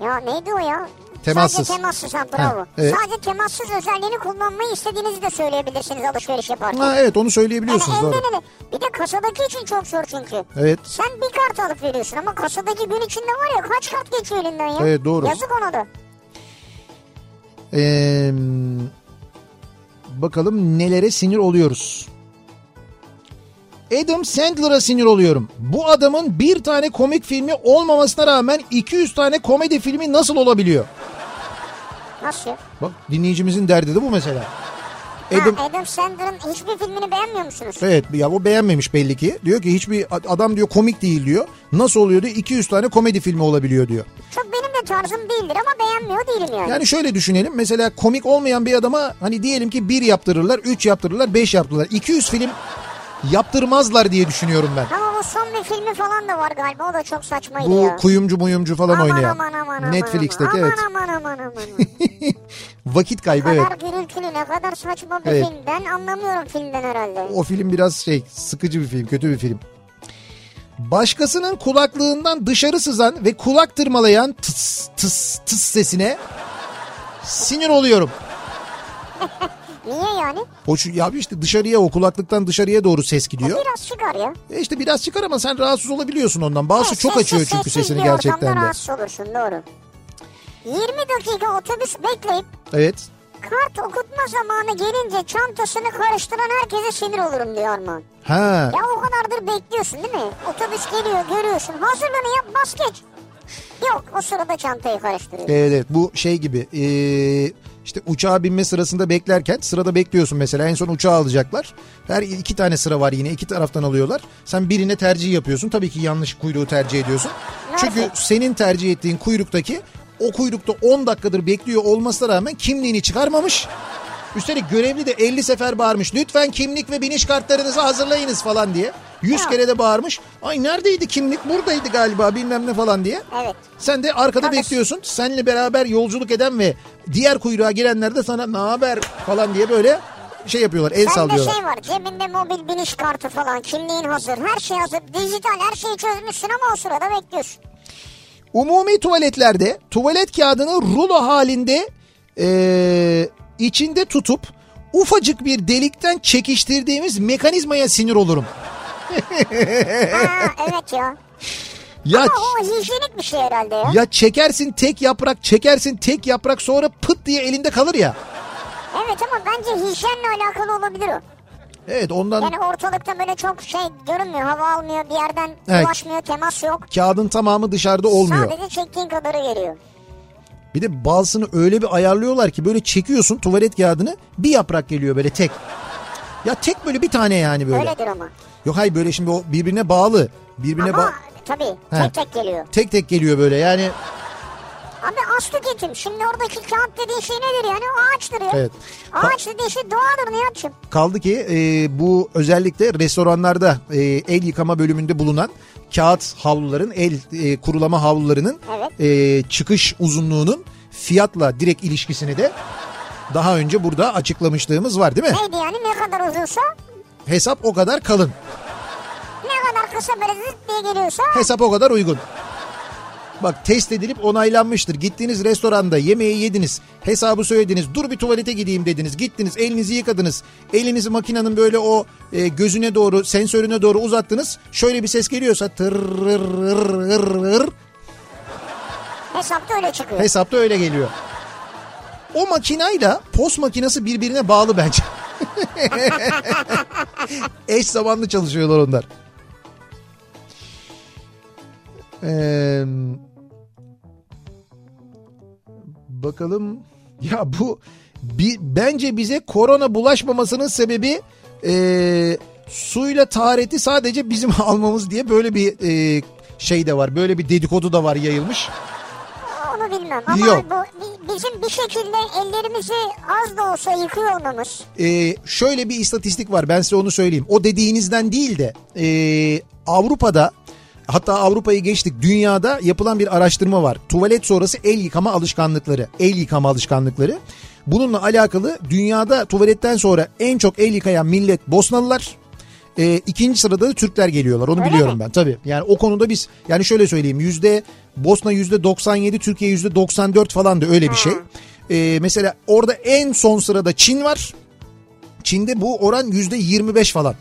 Ya neydi o ya? Temassız. Sadece temassız, bravo. Evet. Sadece temassız özelliğini kullanmayı istediğinizi de söyleyebilirsiniz alışveriş yaparken. Evet, onu söyleyebiliyorsunuz. Yani doğru. Bir de kasadaki için çok zor çünkü. Evet. Sen bir kart alıp veriyorsun ama kasadaki gün içinde var ya kaç kart geçiyor elinden ya. Evet, doğru. Yazık ona da. Bakalım nelere sinir oluyoruz. Adam Sandler'a sinir oluyorum. Bu adamın bir tane komik filmi olmamasına rağmen 200 tane komedi filmi nasıl olabiliyor? Nasıl? Bak, dinleyicimizin derdi de bu mesela. Adam Sandler'ın hiçbir filmini beğenmiyor musunuz? Evet ya, o beğenmemiş belli ki. Diyor ki hiçbir adam diyor komik değil diyor. Nasıl oluyor diyor, 200 tane komedi filmi olabiliyor diyor. Çok benim de tarzım değildir ama beğenmiyor değilim yani. Yani şöyle düşünelim mesela, komik olmayan bir adama hani diyelim ki 1 yaptırırlar, 3 yaptırırlar, 5 yaptırırlar. 200 film yaptırmazlar diye düşünüyorum ben. Ama o son bir filmi falan da var galiba, o da çok saçmaydı ya. Bu kuyumcu muyumcu falan oynayan. Aman Netflix'teki aman, evet. Aman. Vakit kaybı, evet. Ne kadar gürültülü, ne kadar saçma bir film. Ben anlamıyorum filmden herhalde. O film biraz sıkıcı bir film, kötü bir film. Başkasının kulaklığından dışarı sızan ve kulak tırmalayan tıs tıs tıs sesine sinir oluyorum. Niye yani? Ya işte dışarıya, o kulaklıktan dışarıya doğru ses gidiyor. Biraz çıkar ya. İşte biraz çıkar ama sen rahatsız olabiliyorsun ondan. Bazısı çok sessiz, açıyor çünkü sesini gerçekten de. Sessiz bir ortamda rahatsız olursun, doğru. 20 dakika otobüs bekleyip kart okutma zamanı gelince çantasını karıştıran herkese sinir olurum diyor Armağan. Ya o kadardır bekliyorsun değil mi? Otobüs geliyor, görüyorsun. Hazırlığını yap, bas geç. Yok, o sırada çantayı karıştırıyor. Evet, bu gibi... İşte uçağa binme sırasında beklerken sırada bekliyorsun mesela, en son uçağı alacaklar. Her iki tane sıra var, yine iki taraftan alıyorlar. Sen birine tercih yapıyorsun. Tabii ki yanlış kuyruğu tercih ediyorsun. Çünkü senin tercih ettiğin kuyruktaki, o kuyrukta 10 dakikadır bekliyor olmasına rağmen kimliğini çıkarmamış. Üstelik görevli de 50 sefer bağırmış. Lütfen kimlik ve biniş kartlarınızı hazırlayınız falan diye. 100 kere de bağırmış. Ay neredeydi kimlik? Buradaydı galiba, bilmem ne falan diye. Evet. Sen de arkada bekliyorsun. Seninle beraber yolculuk eden ve diğer kuyruğa girenler de sana ne haber falan diye böyle yapıyorlar. El sallıyorlar. Sende var. Cebinde mobil biniş kartı falan. Kimliğin hazır. Her şey hazır. Dijital her şeyi çözmüşsün ama o sırada bekliyorsun. Umumi tuvaletlerde tuvalet kağıdını rulo halinde İçinde tutup ufacık bir delikten çekiştirdiğimiz mekanizmaya sinir olurum. Evet ya. Ama o hijyenik bir şey herhalde ya. Ya çekersin tek yaprak, sonra pıt diye elinde kalır ya. Evet ama bence hijyenle alakalı olabilir o. Evet, ondan. Yani ortalıkta böyle çok görünmüyor, hava almıyor, bir yerden ulaşmıyor, temas yok. Kağıdın tamamı dışarıda olmuyor. Sadece çektiğin kadarı geliyor. Bir de bazısını öyle bir ayarlıyorlar ki böyle çekiyorsun tuvalet kağıdını, bir yaprak geliyor böyle tek. Ya tek böyle bir tane yani böyle. Öyledir ama. Yok hayır böyle şimdi o birbirine bağlı. Birbirine ama tabii tek tek geliyor. Tek tek geliyor böyle yani. Abi aslı getim. Şimdi oradaki kağıt dediği şey nedir yani? O ağaçtır ya. Evet. Ağaç dediği şey doğadır Nihat'cığım. Kaldı ki bu özellikle restoranlarda el yıkama bölümünde bulunan kağıt havluların, el kurulama havlularının çıkış uzunluğunun fiyatla direkt ilişkisini de daha önce burada açıklamışlığımız var değil mi? Neydi yani, ne kadar uzunsa? Hesap o kadar kalın. Ne kadar kısa böyle zıt diye geliyorsa? Hesap o kadar uygun. Bak test edilip onaylanmıştır. Gittiğiniz restoranda yemeği yediniz, hesabı söylediniz, dur bir tuvalete gideyim dediniz, gittiniz, elinizi yıkadınız, elinizi makinenin böyle o gözüne doğru, sensörüne doğru uzattınız, şöyle bir ses geliyorsa tırrrrrrrrrrrrrrrrrrrrrrrrrrrrrrrrrrrrrrrrrrrrrrrrrrrrrrr, hesapta öyle çıkıyor. Hesapta öyle geliyor. O makinayla post makinesi birbirine bağlı bence. Eş zamanlı çalışıyorlar onlar. Bakalım ya bu bence bize korona bulaşmamasının sebebi suyla tahareti sadece bizim almamız diye böyle bir şey de var, böyle bir dedikodu da var yayılmış. Onu bilmem ama bu bizim bir şekilde ellerimizi az da olsa yıkıyor olmamız. Şöyle bir istatistik var, ben size onu söyleyeyim. O dediğinizden değil de Avrupa'da, hatta Avrupa'yı geçtik, dünyada yapılan bir araştırma var. Tuvalet sonrası el yıkama alışkanlıkları. El yıkama alışkanlıkları. Bununla alakalı dünyada tuvaletten sonra en çok el yıkayan millet Bosnalılar. İkinci sırada da Türkler geliyorlar. Onu öyle biliyorum mi? Ben tabii. Yani o konuda biz, yani şöyle söyleyeyim. Bosna %97, Türkiye %94 falan da öyle bir şey. Mesela orada en son sırada Çin var. Çin'de bu oran %25 falan.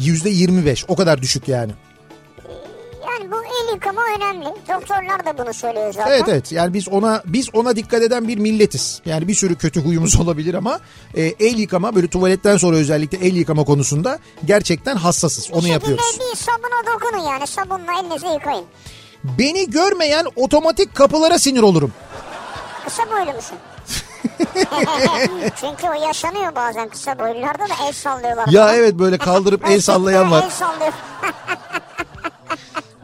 %25 o kadar düşük yani. Yani bu el yıkama önemli. Doktorlar da bunu söylüyor zaten. Evet evet. Yani biz ona dikkat eden bir milletiz. Yani bir sürü kötü huyumuz olabilir ama el yıkama, böyle tuvaletten sonra özellikle el yıkama konusunda gerçekten hassasız. Onu yapıyoruz. Bir sabuna dokunun yani. Sabunla elinizi yıkayın. Beni görmeyen otomatik kapılara sinir olurum. Kısa boylu musun? Çünkü o yaşanıyor bazen, kısa boylularda da el sallıyorlar. Ya falan. Evet böyle kaldırıp el sallayan var. El sallıyor.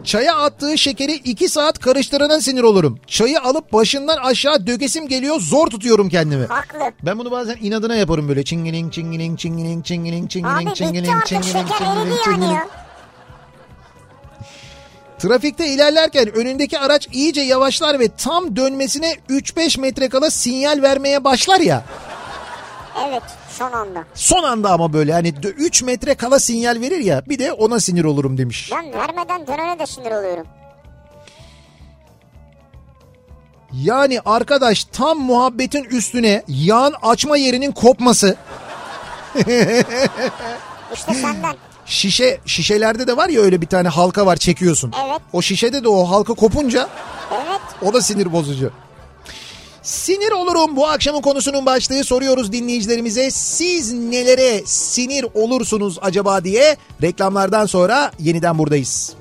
Çaya attığı şekeri 2 saat karıştırana sinir olurum. Çayı alıp başından aşağı dökesim geliyor, zor tutuyorum kendimi. Haklı. Ben bunu bazen inadına yaparım böyle. Çingiling çingiling çingiling çingiling çingiling çingiling çingiling çingiling çingiling. Trafikte ilerlerken önündeki araç iyice yavaşlar ve tam dönmesine 3-5 metre kala sinyal vermeye başlar ya. Evet, son anda. Son anda ama böyle hani 3 metre kala sinyal verir ya, bir de ona sinir olurum demiş. Ben vermeden dönene de sinir oluyorum. Yani arkadaş tam muhabbetin üstüne yağın açma yerinin kopması. İşte senden. Şişelerde de var ya öyle bir tane halka var, çekiyorsun. Evet. O şişede de o halka kopunca. Evet. O da sinir bozucu. Sinir olurum bu akşamın konusunun başlığı. Soruyoruz dinleyicilerimize, siz nelere sinir olursunuz acaba diye. Reklamlardan sonra yeniden buradayız.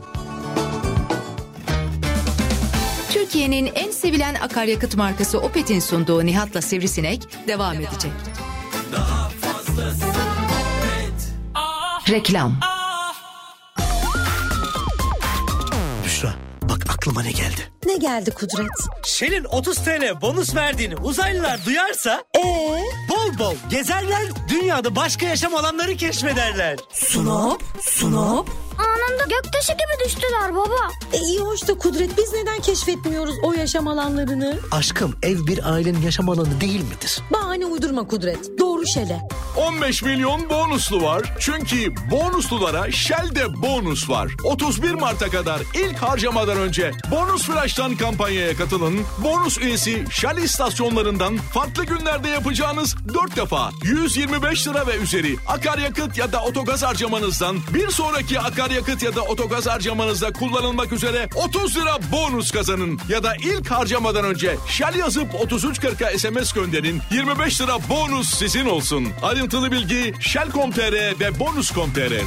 Türkiye'nin en sevilen akaryakıt markası Opet'in sunduğu Nihat'la Sivrisinek devam edecek. Daha fazlası Opet. Reklam. Büşra, bak aklıma ne geldi. Ne geldi Kudret? Shell'in 30 TL bonus verdiğini uzaylılar duyarsa bol bol gezerler, dünyada başka yaşam alanları keşfederler. Sunop. Anında göktaşı gibi düştüler baba. İyi hoş da Kudret, biz neden keşfetmiyoruz o yaşam alanlarını? Aşkım, ev bir ailenin yaşam alanı değil midir? Bahane uydurma Kudret. Doğru Shell'e. 15 milyon bonuslu var. Çünkü bonuslulara Shell'de bonus var. 31 Mart'a kadar ilk harcamadan önce bonus flaştan kampanyaya katılın. Bonus üyesi Shell istasyonlarından farklı günlerde yapacağınız 4 defa 125 lira ve üzeri akaryakıt ya da otogaz harcamanızdan bir sonraki akaryakıt ya da otogaz harcamanızda kullanılmak üzere 30 lira bonus kazanın. Ya da ilk harcamadan önce Shell yazıp 3340'a SMS gönderin. 25 lira bonus sizin olsun. Ayrıntılı bilgi Shell.com.tr ve bonus.com.tr'de.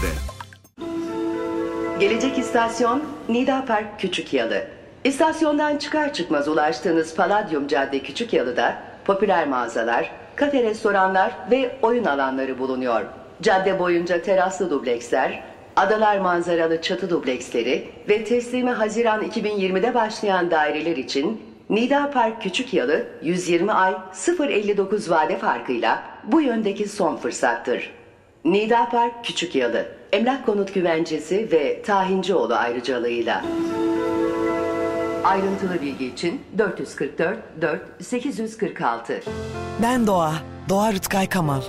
Gelecek istasyon Nida Park Küçükyalı. İstasyondan çıkar çıkmaz ulaştığınız Palladium Cadde Küçükyalı'da popüler mağazalar, kafe restoranlar ve oyun alanları bulunuyor. Cadde boyunca teraslı dubleksler, adalar manzaralı çatı dubleksleri ve teslimi Haziran 2020'de başlayan daireler için Nida Park Küçükyalı 120 ay 0.59 vade farkıyla bu yöndeki son fırsattır. Nida Park Küçükyalı, Emlak Konut Güvencesi ve Tahinceoğlu ayrıcalığıyla. Ayrıntılı bilgi için 444-4-846. Ben Doğa, Doğa Rütkay Kamal.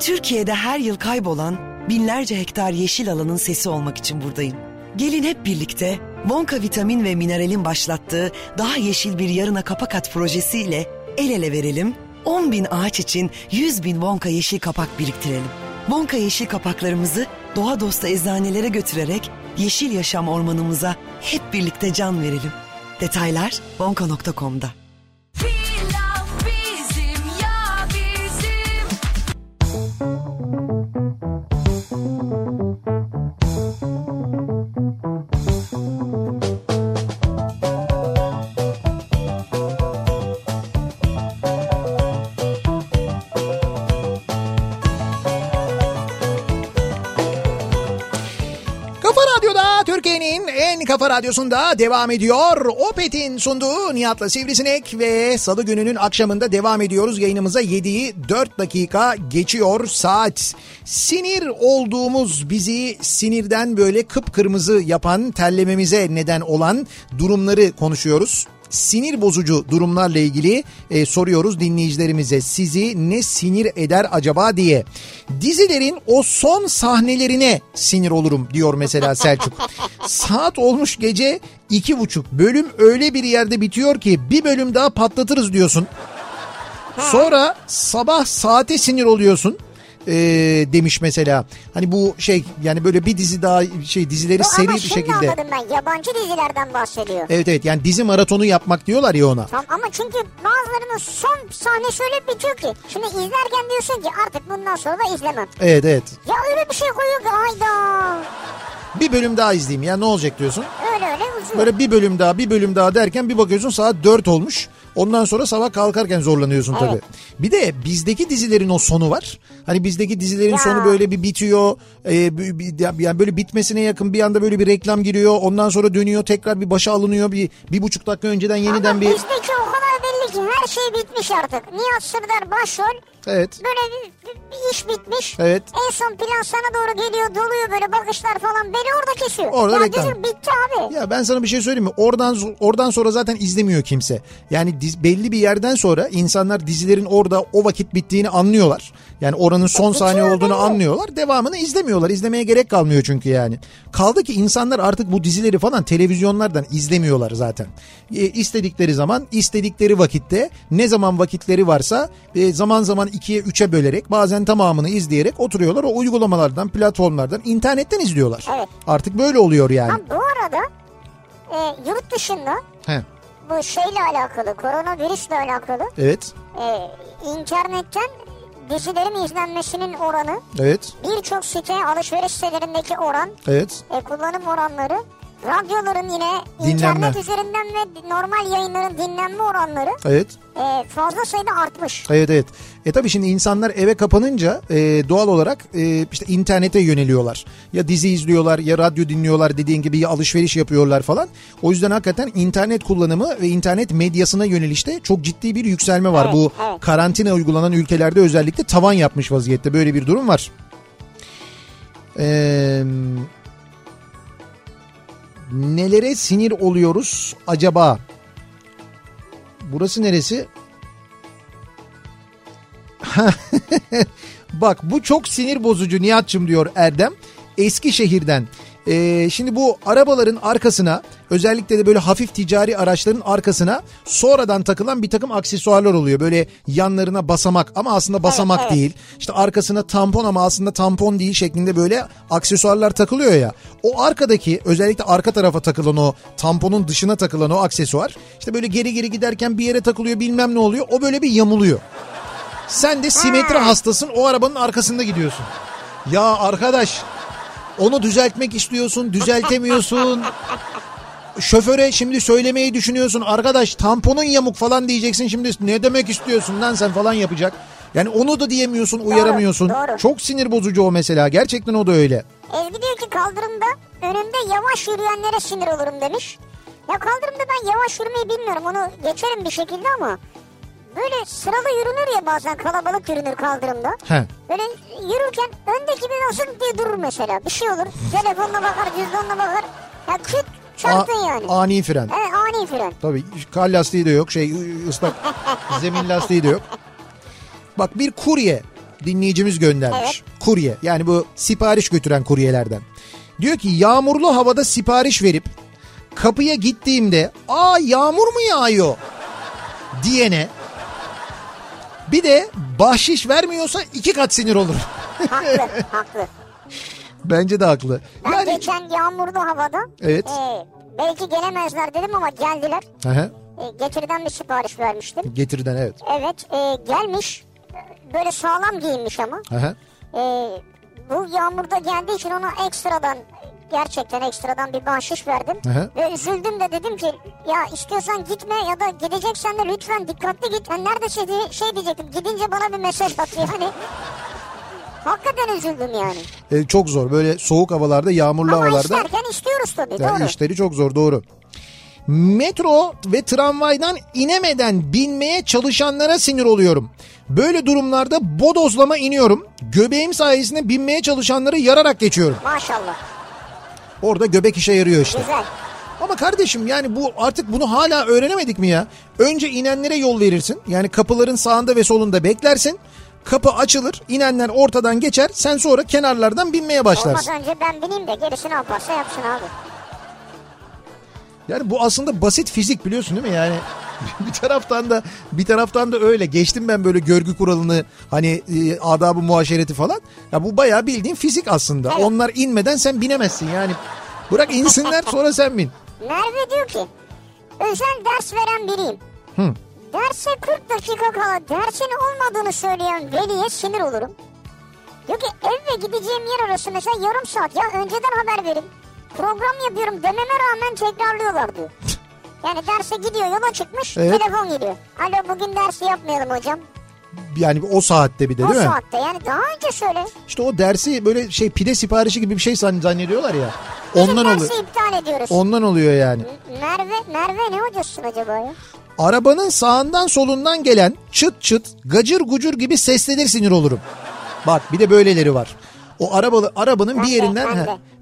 Türkiye'de her yıl kaybolan binlerce hektar yeşil alanın sesi olmak için buradayım. Gelin hep birlikte Wonka Vitamin ve Mineral'in başlattığı daha yeşil bir yarına kapak at projesiyle el ele verelim. 10 bin ağaç için 100 bin Wonka yeşil kapak biriktirelim. Wonka yeşil kapaklarımızı doğa dostu eczanelere götürerek yeşil yaşam ormanımıza hep birlikte can verelim. Detaylar wonka.com'da. Kafa Radyosu'nda devam ediyor. Opet'in sunduğu Nihat'la Sivrisinek ve Salı gününün akşamında devam ediyoruz. Yayınımıza 7'yi 4 dakika geçiyor saat. Sinir olduğumuz, bizi sinirden böyle kıpkırmızı yapan, terlememize neden olan durumları konuşuyoruz. Sinir bozucu durumlarla ilgili soruyoruz dinleyicilerimize, sizi ne sinir eder acaba diye. Dizilerin o son sahnelerine sinir olurum diyor mesela Selçuk. Saat olmuş gece 2:30, bölüm öyle bir yerde bitiyor ki bir bölüm daha patlatırız diyorsun. Sonra sabah saate sinir oluyorsun. Demiş mesela. Hani bu şey, yani böyle bir dizi daha şey, dizileri yo, seri bir şekilde. Ama şimdi anladım ben, yabancı dizilerden bahsediyor. Evet evet, yani dizi maratonu yapmak diyorlar ya ona. Tamam, ama çünkü bazılarının son sahnesi öyle bitiyor ki. Şimdi izlerken diyorsun ki artık bundan sonra da izlemem. Evet evet. Ya öyle bir şey koyuyor ki hayda. Bir bölüm daha izleyeyim ya, ne olacak diyorsun. Öyle uzun. Böyle bir bölüm daha derken bir bakıyorsun saat 4 olmuş. Ondan sonra sabah kalkarken zorlanıyorsun tabii. Evet. Bir de bizdeki dizilerin o sonu var. Hani bizdeki dizilerin sonu böyle bir bitiyor. Yani böyle bitmesine yakın bir anda böyle bir reklam giriyor. Ondan sonra dönüyor, tekrar bir başa alınıyor. Bir buçuk dakika önceden yeniden ama bir... bizdeki o kadar belli ki her şey bitmiş artık. Nihat Sırdar başrol. Evet. Böyle bir iş bitmiş. Evet. En son plan sana doğru geliyor, doluyor böyle bakışlar falan. Beni orada kesiyor. Orada ya reklam. Dizi bitti abi. Ya ben sana bir şey söyleyeyim mi? Oradan sonra zaten izlemiyor kimse. Yani belli bir yerden sonra insanlar dizilerin orada o vakit bittiğini anlıyorlar. Yani oranın son sahne olduğunu anlıyorlar. Devamını izlemiyorlar. İzlemeye gerek kalmıyor çünkü yani. Kaldı ki insanlar artık bu dizileri falan televizyonlardan izlemiyorlar zaten. İstedikleri zaman, istedikleri vakitte, ne zaman vakitleri varsa zaman zaman 2'ye 3'e bölerek, bazen tamamını izleyerek oturuyorlar. O uygulamalardan, platformlardan, internetten izliyorlar. Evet. Artık böyle oluyor yani. Ha, bu arada yurt dışında bu şeyle alakalı, koronavirüsle alakalı. Evet. İnternetten dizilerin izlenmesinin oranı. Evet. Birçok site, alışveriş sitelerindeki oran. Evet. Kullanım oranları. Radyoların yine internet üzerinden ve normal yayınların dinlenme oranları fazla sayıda artmış. Evet. Tabii şimdi insanlar eve kapanınca doğal olarak işte internete yöneliyorlar. Ya dizi izliyorlar, ya radyo dinliyorlar, dediğin gibi ya alışveriş yapıyorlar falan. O yüzden hakikaten internet kullanımı ve internet medyasına yönelişte çok ciddi bir yükselme var. Evet, bu karantina uygulanan ülkelerde özellikle tavan yapmış vaziyette, böyle bir durum var. Nelere sinir oluyoruz acaba? Burası neresi? Bak bu çok sinir bozucu Nihat'cığım diyor Erdem. Eskişehir'den. Şimdi bu arabaların arkasına, özellikle de böyle hafif ticari araçların arkasına sonradan takılan bir takım aksesuarlar oluyor. Böyle yanlarına basamak ama aslında basamak değil. İşte arkasına tampon ama aslında tampon değil şeklinde böyle aksesuarlar takılıyor ya. O arkadaki, özellikle arka tarafa takılan, o tamponun dışına takılan o aksesuar işte böyle geri geri giderken bir yere takılıyor, bilmem ne oluyor. O böyle bir yamuluyor. Sen de simetri hastasın, o arabanın arkasında gidiyorsun. Ya arkadaş... Onu düzeltmek istiyorsun, düzeltemiyorsun. şoföre şimdi söylemeyi düşünüyorsun. Arkadaş tamponun yamuk falan diyeceksin. Şimdi ne demek istiyorsun lan sen falan yapacak. Yani onu da diyemiyorsun, uyaramıyorsun. Doğru. Çok sinir bozucu o mesela. Gerçekten o da öyle. Ezgi diyor ki kaldırımda önümde yavaş yürüyenlere sinir olurum demiş. Ya kaldırımda ben yavaş yürümeyi bilmiyorum. Onu geçerim bir şekilde ama böyle sıralı yürünür ya, bazen kalabalık yürünür kaldırımda. He. Böyle yürürken öndeki biri nasıl diye durur mesela. Bir şey olur. Telefonuna bakar, cüzdanına bakar. Ya küt çarptın yani. Ani fren. Evet, ani fren. Tabii kar lastiği de yok. Islak zemin lastiği de yok. Bak bir kurye dinleyicimiz göndermiş. Evet. Kurye, yani bu sipariş götüren kuryelerden. Diyor ki yağmurlu havada sipariş verip kapıya gittiğimde "Aa yağmur mu yağıyor?" diyene bir de bahşiş vermiyorsa 2 kat sinir olur. Haklı, haklı. Bence de haklı. Ben yani... geçen yağmurlu havada evet. Belki gelemezler dedim ama geldiler. Hı. Getir'den bir sipariş vermiştim. Getir'den evet. Evet gelmiş. Böyle sağlam giyinmiş ama. Bu yağmurda geldiği için ona ekstradan, gerçekten ekstradan bir bahşiş verdim. Aha. Ve üzüldüm de dedim ki ya istiyorsan gitme ya da gideceksen de lütfen dikkatli git. Yani nerede şey diyecektim, gidince bana bir mesaj at yani. Hakikaten üzüldüm yani. Çok zor böyle soğuk havalarda, yağmurlu ama havalarda. Ama işlerken istiyoruz tabii yani doğru. İşleri çok zor doğru. Metro ve tramvaydan inemeden binmeye çalışanlara sinir oluyorum. Böyle durumlarda bodozlama iniyorum. Göbeğim sayesinde binmeye çalışanları yararak geçiyorum. Maşallah. Orada göbek işe yarıyor işte. Güzel. Ama kardeşim yani bu artık bunu hala öğrenemedik mi ya? Önce inenlere yol verirsin. Yani kapıların sağında ve solunda beklersin. Kapı açılır, inenler ortadan geçer. Sen sonra kenarlardan binmeye başlarsın. Olmaz önce ben bineyim de gerisini yaparsa yapsın abi. Yani bu aslında basit fizik biliyorsun değil mi yani? Bir taraftan da öyle. Geçtim ben böyle görgü kuralını, hani adab-ı muaşereti falan. Ya bu bayağı bildiğin fizik aslında. Evet. Onlar inmeden sen binemezsin yani. Bırak insinler sonra sen bin. Merve diyor ki özel ders veren biriyim. Hı. Derse 40 dakika kala dersin olmadığını söyleyen veliye sinir olurum. Diyor ki ev ve gideceğim yer arası mesela yarım saat, ya önceden haber verin. Program yapıyorum dememe rağmen tekrarlıyorlar diyor. Yani derse gidiyor, yola çıkmış, evet. Telefon gidiyor. Alo bugün dersi yapmayalım hocam. Yani o saatte bir de değil mi? O saatte yani daha önce söyle. İşte o dersi böyle şey pide siparişi gibi bir şey zannediyorlar ya. Ondan oluyor. Dersi iptal ediyoruz. Ondan oluyor yani. Merve ne hocasın acaba ya? Arabanın sağından solundan gelen çıt çıt gacır gucur gibi seslenir sinir olurum. Bak bir de böyleleri var. O arabanın ben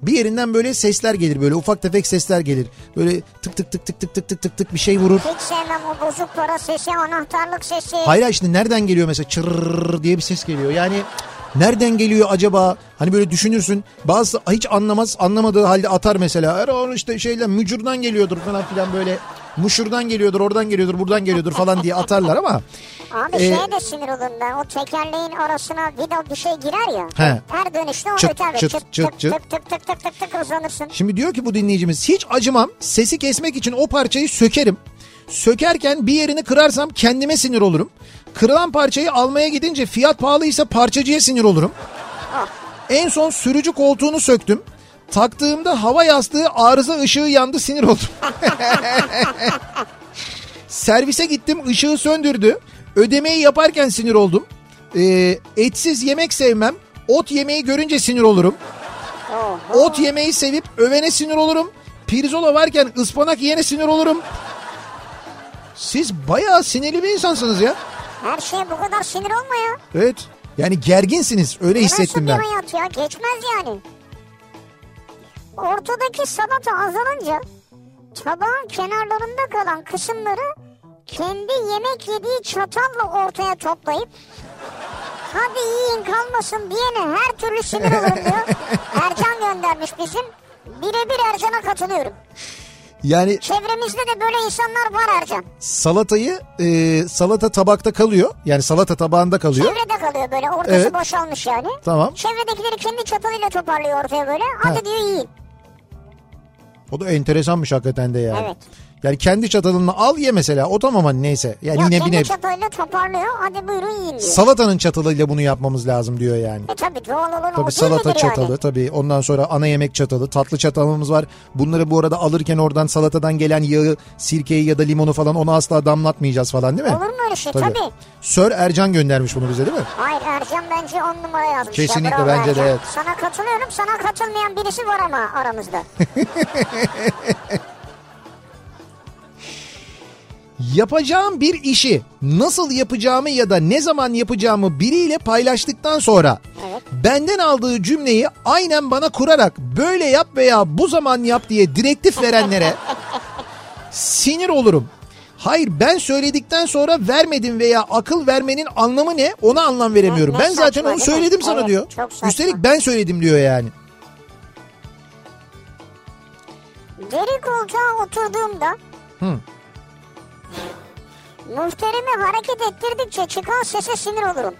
bir yerinden böyle sesler gelir, böyle ufak tefek sesler gelir. Böyle tık tık tık tık tık tık tık tık tık bir şey vurur. Hiç sevmem o bozuk para sesi, anahtarlık sesi. Hayır şimdi nereden geliyor mesela, çırrrr diye bir ses geliyor. Yani nereden geliyor acaba? Hani böyle düşünürsün. Bazısı hiç anlamaz, anlamadığı halde atar mesela. Onu işte mücürden geliyordur falan filan böyle. Muşurdan geliyordur, oradan geliyordur, buradan geliyordur falan diye atarlar ama. Abi şeye de sinir olun ben. O tekerleğin arasına vida bir şey girer ya. He. Her dönüşte o öter ve tık tık tık uzanırsın. Şimdi diyor ki bu dinleyicimiz, hiç acımam. Sesi kesmek için o parçayı sökerim. Sökerken bir yerini kırarsam kendime sinir olurum. Kırılan parçayı almaya gidince fiyat pahalıysa parçacıya sinir olurum. Oh. En son sürücü koltuğunu söktüm. Taktığımda hava yastığı arıza ışığı yandı, sinir oldum. Servise gittim, ışığı söndürdü. Ödemeyi yaparken sinir oldum. Etsiz yemek sevmem. Ot yemeği görünce sinir olurum. Ot yemeği sevip övene sinir olurum. Pirzola varken ıspanak yiyene sinir olurum. Siz bayağı sinirli bir insansınız ya. Her şeye bu kadar sinir olma ya. Evet. Yani gerginsiniz. Öyle hissettim ben. Nasıl bir hayat ya? Geçmez yani. Ortadaki salata azalınca tabağın kenarlarında kalan kısımları kendi yemek yediği çatalla ortaya toplayıp hadi yiyin kalmasın diyene her türlü sinir olurum diyor. Ercan göndermiş bizim. Birebir Ercan'a katılıyorum. Yani çevremizde de böyle insanlar var Ercan. Salatayı salata tabakta kalıyor. Yani salata tabağında kalıyor. Çevrede kalıyor böyle, ortası evet. Boşalmış yani. Tamam. Çevredekileri kendi çatalıyla toparlıyor ortaya böyle. Hadi diyor yiyin. O da enteresanmış hakikaten de yani. Evet. Yani kendi çatalını al ye mesela. O tamam hani neyse. Yani ya kendi çatalıyla toparlıyor. Hadi buyurun yiyin diyor. Salatanın çatalıyla bunu yapmamız lazım diyor yani. E tabii doğal olan tabii, o salata çatalı yani? Tabii. Ondan sonra ana yemek çatalı. Tatlı çatalımız var. Bunları bu arada alırken oradan salatadan gelen yağı, sirkeyi ya da limonu falan ona asla damlatmayacağız falan değil mi? Olur mu öyle şey? Tabii. Sir Ercan göndermiş bunu bize değil mi? Hayır, Ercan bence 10 numara yazmış. Kesinlikle ya, bence Ercan. De evet. Sana katılıyorum. Sana katılmayan birisi var ama aramızda. Yapacağım bir işi nasıl yapacağımı ya da ne zaman yapacağımı biriyle paylaştıktan sonra evet, benden aldığı cümleyi aynen bana kurarak böyle yap veya bu zaman yap diye direktif verenlere sinir olurum. Hayır, ben söyledikten sonra vermedim veya akıl vermenin anlamı ne? Ona anlam veremiyorum. Ben zaten onu söyledim sana diyor. Üstelik ben söyledim diyor yani. Geri koltuğa oturduğumda muhterimi hareket ettirdikçe çıkan sese sinir olurum.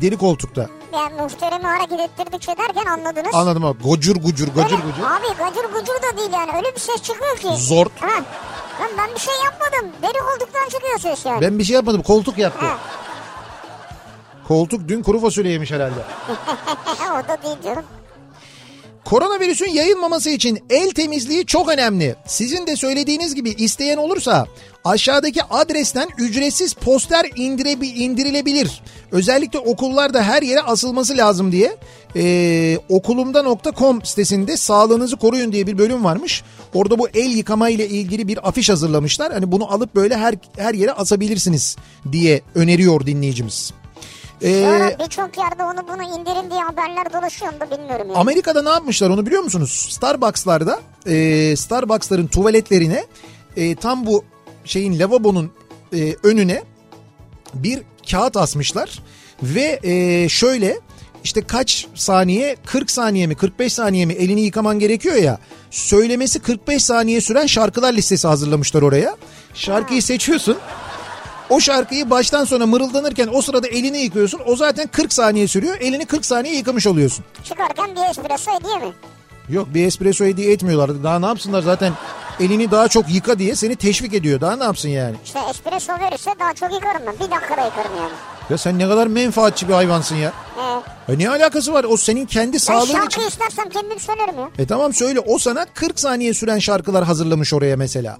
Deri koltukta. Yani muhterimi hareket ettirdikçe derken anladınız. Anladım abi. Gocur gocur. Abi gocur gocur da değil yani. Öyle bir ses çıkıyor ki. Zor. Ha. Ben bir şey yapmadım. Deri koltuktan çıkıyor ses yani. Ben bir şey yapmadım. Koltuk yaptı. Ha. Koltuk dün kuru fasulye yemiş herhalde. O da değil canım. Koronavirüsün yayılmaması için el temizliği çok önemli. Sizin de söylediğiniz gibi isteyen olursa aşağıdaki adresten ücretsiz poster indirilebilir. Özellikle okullarda her yere asılması lazım diye okulumda.com sitesinde sağlığınızı koruyun diye bir bölüm varmış. Orada bu el yıkama ile ilgili bir afiş hazırlamışlar. Hani bunu alıp böyle her yere asabilirsiniz diye öneriyor dinleyicimiz. Sonra birçok yerde onu bunu indirin diye haberler dolaşıyor mu bilmiyorum. Yani. Amerika'da ne yapmışlar onu biliyor musunuz? Starbucks'ların tuvaletlerine tam bu şeyin lavabonun önüne bir kağıt asmışlar. Ve şöyle işte kaç saniye, 40 saniye mi 45 saniye mi elini yıkaman gerekiyor ya. Söylemesi 45 saniye süren şarkılar listesi hazırlamışlar oraya. Şarkıyı seçiyorsun. O şarkıyı baştan sona mırıldanırken o sırada elini yıkıyorsun. O zaten 40 saniye sürüyor. Elini 40 saniye yıkamış oluyorsun. Çıkarken bir espresso hediye mi? Yok, bir espresso hediye etmiyorlar. Daha ne yapsınlar zaten, elini daha çok yıka diye seni teşvik ediyor. Daha ne yapsın yani? İşte espresso verirse daha çok yıkarım ben. Bir dakikada yıkarım yani. Ya sen ne kadar menfaatçi bir hayvansın ya. Ne alakası var? O senin kendi sağlığın için. Ben şarkıyı istersem kendim söylerim ya. Tamam söyle. O sana 40 saniye süren şarkılar hazırlamış oraya mesela.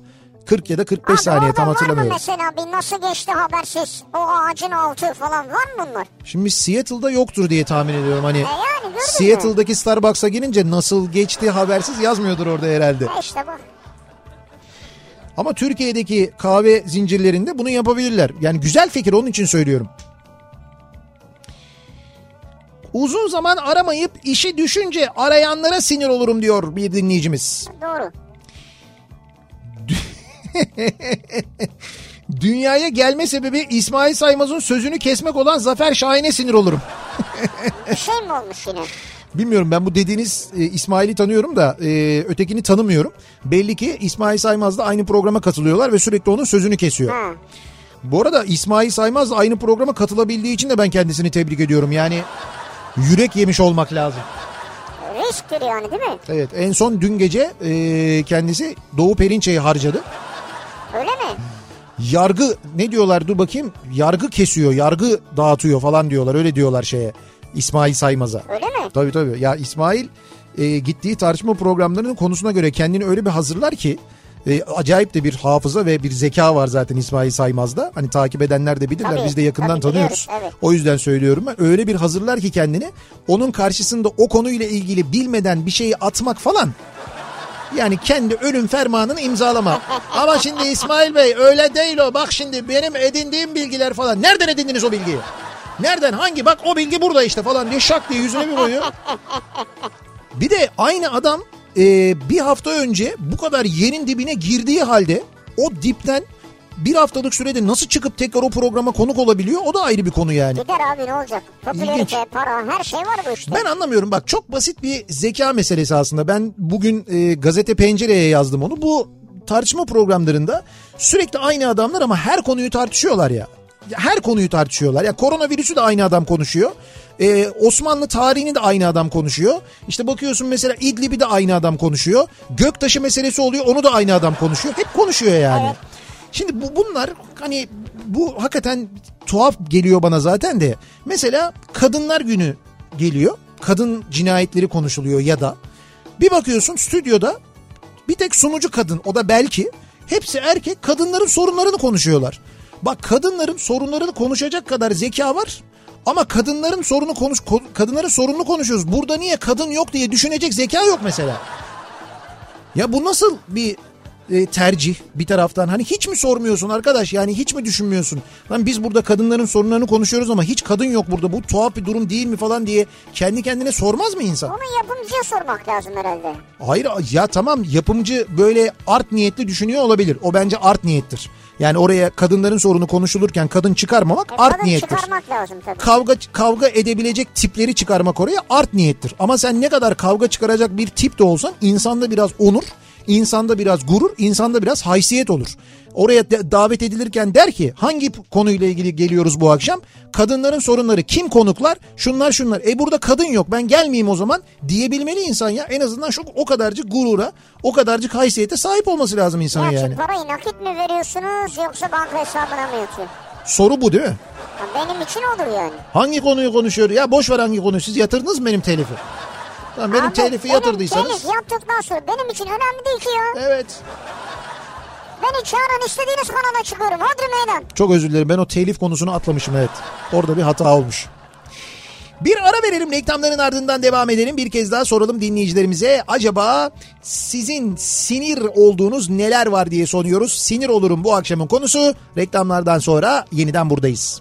40 ya da 45 abi saniye tam hatırlamıyorum. Var mı mesela bir nasıl geçti habersiz o ağacın altı falan, var mı bunlar? Şimdi Seattle'da yoktur diye tahmin ediyorum hani. Yani Seattle'daki Starbucks'a girince nasıl geçti habersiz yazmıyordur orada herhalde. İşte bu. Ama Türkiye'deki kahve zincirlerinde bunu yapabilirler. Yani güzel fikir, onun için söylüyorum. Uzun zaman aramayıp işi düşünce arayanlara sinir olurum diyor bir dinleyicimiz. Doğru. Dünyaya gelme sebebi İsmail Saymaz'ın sözünü kesmek olan Zafer Şahin'e sinir olurum. Bir şey mi olmuş yine? Bilmiyorum, ben bu dediğiniz İsmail'i tanıyorum da ötekini tanımıyorum. Belli ki İsmail Saymaz'la aynı programa katılıyorlar ve sürekli onun sözünü kesiyor. Ha. Bu arada İsmail Saymaz'la aynı programa katılabildiği için de ben kendisini tebrik ediyorum. Yani yürek yemiş olmak lazım. Risktir yani değil mi? Evet, en son dün gece kendisi Doğu Perinçe'yi harcadı. Öyle mi? Yargı ne diyorlar, dur bakayım. Yargı kesiyor, yargı dağıtıyor falan diyorlar. Öyle diyorlar şeye, İsmail Saymaz'a. Öyle mi? Tabii. Ya İsmail gittiği tartışma programlarının konusuna göre kendini öyle bir hazırlar ki acayip de bir hafıza ve bir zeka var zaten İsmail Saymaz'da. Hani takip edenler de bilirler. Biz de yakından tanıyoruz. Evet. O yüzden söylüyorum ben. Öyle bir hazırlar ki kendini. Onun karşısında o konuyla ilgili bilmeden bir şeyi atmak falan. Yani kendi ölüm fermanını imzalama. Ama şimdi İsmail Bey öyle değil o. Bak şimdi benim edindiğim bilgiler falan. Nereden edindiniz o bilgiyi? Nereden? Hangi? Bak o bilgi burada işte falan diye şak diye yüzüne bir koyuyor. Bir de aynı adam bir hafta önce bu kadar yerin dibine girdiği halde o dipten bir haftalık sürede nasıl çıkıp tekrar o programa konuk olabiliyor, o da ayrı bir konu yani. Gider abi, ne olacak? Popülerite, para, her şey var bu işte. Ben anlamıyorum bak, çok basit bir zeka meselesi aslında. Ben bugün Gazete Pencere'ye yazdım onu. Bu tartışma programlarında sürekli aynı adamlar ama her konuyu tartışıyorlar ya. her konuyu tartışıyorlar. Ya koronavirüsü de aynı adam konuşuyor. Osmanlı tarihini de aynı adam konuşuyor. İşte bakıyorsun mesela İdlib'i de aynı adam konuşuyor. Göktaşı meselesi oluyor, onu da aynı adam konuşuyor. Hep konuşuyor yani. Evet. Şimdi bunlar hani bu hakikaten tuhaf geliyor bana zaten de. Mesela Kadınlar Günü geliyor. Kadın cinayetleri konuşuluyor ya da. Bir bakıyorsun stüdyoda bir tek sunucu kadın, o da belki. Hepsi erkek, kadınların sorunlarını konuşuyorlar. Bak kadınların sorunlarını konuşacak kadar zeka var. Ama kadınların sorununu konuşuyoruz. Burada niye kadın yok diye düşünecek zeka yok mesela. Ya bu nasıl bir tercih bir taraftan? Hani hiç mi sormuyorsun arkadaş? Yani hiç mi düşünmüyorsun? Lan biz burada kadınların sorunlarını konuşuyoruz ama hiç kadın yok burada. Bu tuhaf bir durum değil mi falan diye kendi kendine sormaz mı insan? Onu yapımcıya sormak lazım herhalde. Hayır ya tamam, yapımcı böyle art niyetli düşünüyor olabilir. O bence art niyettir. Yani oraya kadınların sorunu konuşulurken kadın çıkarmamak art niyettir. Kadın çıkarmak lazım tabii. Kavga edebilecek tipleri çıkarmak oraya art niyettir. Ama sen ne kadar kavga çıkaracak bir tip de olsan insanda biraz onur, insanda biraz gurur, insanda biraz haysiyet olur. Oraya davet edilirken der ki hangi konuyla ilgili geliyoruz bu akşam? Kadınların sorunları, kim konuklar? Şunlar. Burada kadın yok, ben gelmeyeyim o zaman diyebilmeli insan ya. En azından o kadarcık gurura, o kadarcık haysiyete sahip olması lazım insana ya yani. Ya parayı nakit mi veriyorsunuz yoksa banka hesabına mı yatıyor? Soru bu değil mi? Ya benim için olur yani. Hangi konuyu konuşuyor? Ya boş ver hangi konuyu, siz yatırdınız mı benim telifi? Tamam, benim telifi yatırdıysanız. Benim telif yaptıktan sonra benim için önemli değil ki ya. Evet. Beni çağıran istediğiniz kanala çıkıyorum. Hadi meydan. Çok özür dilerim, ben o telif konusunu atlamışım, evet. Orada bir hata olmuş. Bir ara verelim, reklamların ardından devam edelim. Bir kez daha soralım dinleyicilerimize. Acaba sizin sinir olduğunuz neler var diye soruyoruz. Sinir olurum bu akşamın konusu. Reklamlardan sonra yeniden buradayız.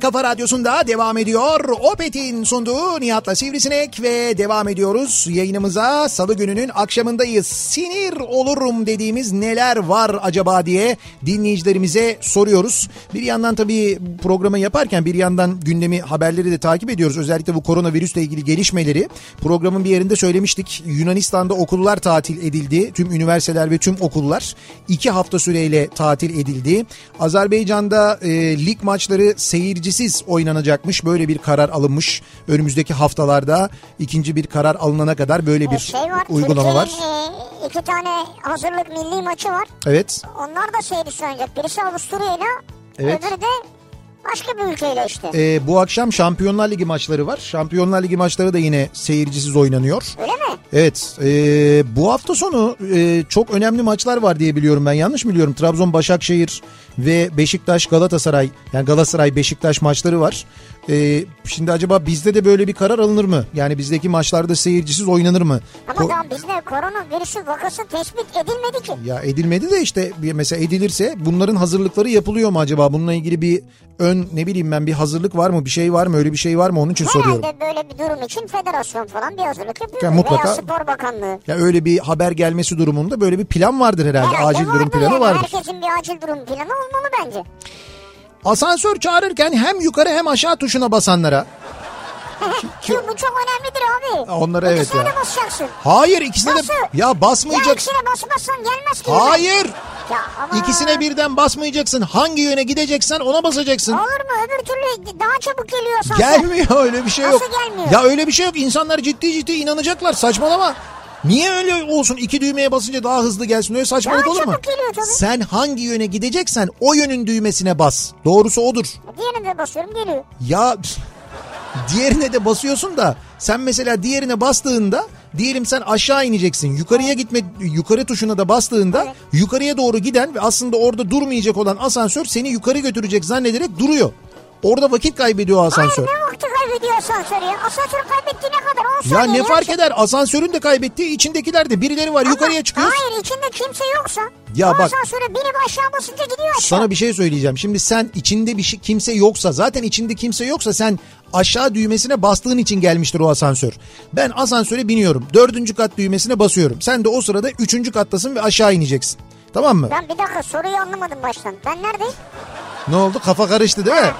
Kafa Radyosu'nda devam ediyor. Opet'in sunduğu Nihat'la Sivrisinek ve devam ediyoruz yayınımıza. Salı gününün akşamındayız. Sinir olurum dediğimiz neler var acaba diye dinleyicilerimize soruyoruz. Bir yandan tabii programı yaparken bir yandan gündemi, haberleri de takip ediyoruz. Özellikle bu koronavirüsle ilgili gelişmeleri. Programın bir yerinde söylemiştik. Yunanistan'da okullar tatil edildi. Tüm üniversiteler ve tüm okullar 2 hafta süreyle tatil edildi. Azerbaycan'da lig maçları seyircisiz oynanacakmış. Böyle bir karar alınmış. Önümüzdeki haftalarda ikinci bir karar alınana kadar böyle bir uygulama var. 2 tane hazırlık milli maçı var. Evet. Onlar da seyircisiz oynayacak. Birisi Avusturya'yla, evet. Öbürü de başka bir ülkeyle işte. Bu akşam Şampiyonlar Ligi maçları var. Şampiyonlar Ligi maçları da yine seyircisiz oynanıyor. Öyle mi? Evet. Bu hafta sonu çok önemli maçlar var diye biliyorum ben. Yanlış mı biliyorum? Trabzon, Başakşehir ve Beşiktaş, Galatasaray. Yani Galatasaray, Beşiktaş maçları var. Şimdi acaba bizde de böyle bir karar alınır mı? Yani bizdeki maçlarda seyircisiz oynanır mı? Ama daha bizde koronavirüsü vakası tespit edilmedi ki. Ya edilmedi de işte mesela edilirse bunların hazırlıkları yapılıyor mu acaba? Bununla ilgili bir bir hazırlık var mı? Bir şey var mı? Öyle bir şey var mı? Onun için herhalde soruyorum. Herhalde böyle bir durum için federasyon falan bir hazırlık yapıyor. Yani mutlaka, veya Spor Bakanlığı. Ya öyle bir haber gelmesi durumunda böyle bir plan vardır herhalde. Acil durum planı yani. Vardır. Herkesin bir acil durum planı olmalı bence. Asansör çağırırken hem yukarı hem aşağı tuşuna basanlara. Bu çok önemlidir abi. Onlara evet ya. İkisine de basacaksın. Hayır ikisine de. Ya basmayacaksın. Ya ikisine basmazsan gelmez ki. Hayır. Ya ama... İkisine birden basmayacaksın. Hangi yöne gideceksen ona basacaksın. Olur mu? Öbür türlü daha çabuk geliyor asansör. Gelmiyor, öyle bir şey yok. Nasıl gelmiyor? Ya öyle bir şey yok. İnsanlar ciddi inanacaklar. Saçmalama. Niye öyle olsun? 2 düğmeye basınca daha hızlı gelsin. Öyle saçmalık olur mu? Sen hangi yöne gideceksen o yönün düğmesine bas. Doğrusu odur. Diğerine de basıyorum, geliyor. Ya diğerine de basıyorsun da sen mesela diğerine bastığında diyelim sen aşağı ineceksin. Yukarıya gitme, yukarı tuşuna da bastığında evet, yukarıya doğru giden ve aslında orada durmayacak olan asansör seni yukarı götürecek zannederek duruyor. Orada vakit kaybediyor asansör. Hayır, ne vakti kaybediyor asansör ya? Asansörü kaybettiği ne kadar? 10 saniye. Ya ne fark eder? Asansörün de kaybettiği, içindekiler de. Birileri var, ama yukarıya çıkıyor. Hayır, içinde kimse yoksa. Ya bak, asansöre binip aşağı basınca gidiyor aşağı. Sana bir şey söyleyeceğim. Şimdi sen içinde kimse yoksa, zaten içinde kimse yoksa sen aşağı düğmesine bastığın için gelmiştir o asansör. Ben asansöre biniyorum. 4. kat düğmesine basıyorum. Sen de o sırada 3. kattasın ve aşağı ineceksin. Tamam mı? Ben bir dakika soruyu anlamadım baştan. Ben neredeyim? Ne oldu? Kafa karıştı değil mi?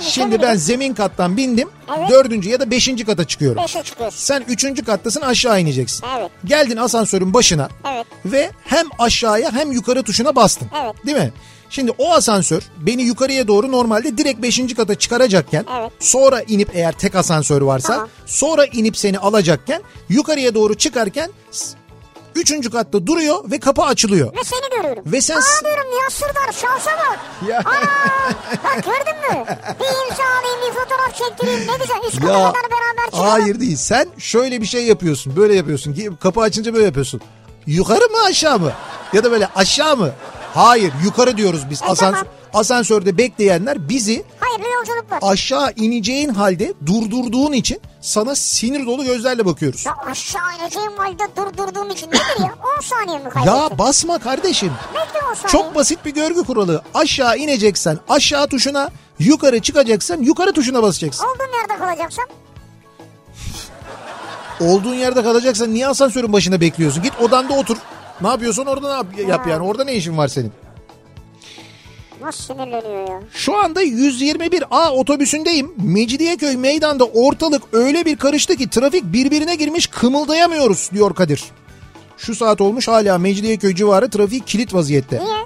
Şimdi ben zemin kattan bindim. Evet. 4. ya da 5. kata çıkıyorum. 5'e çıkıyorsun. Sen 3. kattasın, aşağı ineceksin. Evet. Geldin asansörün başına. Evet. Ve hem aşağıya hem yukarı tuşuna bastın. Evet. Değil mi? Şimdi o asansör beni yukarıya doğru normalde direkt 5. kata çıkaracakken, evet, sonra inip, eğer tek asansör varsa, tamam, sonra inip seni alacakken, yukarıya doğru çıkarken 3. katta duruyor ve kapı açılıyor. Ve seni görüyorum. Ve sen... Aa diyorum ya, sırdar şansa bak. Ya. Aa bak, gördün mü? Bir imza alayım, bir fotoğraf çektireyim, ne güzel. Üst kata kadar beraber çıkalım. Hayır değil, sen şöyle bir şey yapıyorsun, böyle yapıyorsun. Kapı açınca böyle yapıyorsun. Yukarı mı aşağı mı? Ya da böyle aşağı mı? Hayır, yukarı diyoruz biz. Tamam. Asansörde bekleyenler bizi, hayırlı yolculuklar, aşağı ineceğin halde durdurduğun için sana sinir dolu gözlerle bakıyoruz. Ya aşağı ineceğin halde durdurduğum için nedir ya? 10 saniye mi kaybettin? Ya basma kardeşim. Bekle 10 saniye. Çok basit bir görgü kuralı. Aşağı ineceksen aşağı tuşuna, yukarı çıkacaksan yukarı tuşuna basacaksın. Olduğun yerde kalacaksan? Olduğun yerde kalacaksan niye asansörün başında bekliyorsun? Git odanda otur. Ne yapıyorsun orada, ne yap yani? Orada ne işin var senin? Nasıl sinirleniyor ya? Şu anda 121A otobüsündeyim. Mecidiyeköy meydanda ortalık öyle bir karıştı ki trafik birbirine girmiş, kımıldayamıyoruz diyor Kadir. Şu saat olmuş, hala Mecidiyeköy civarı trafik kilit vaziyette. Niye?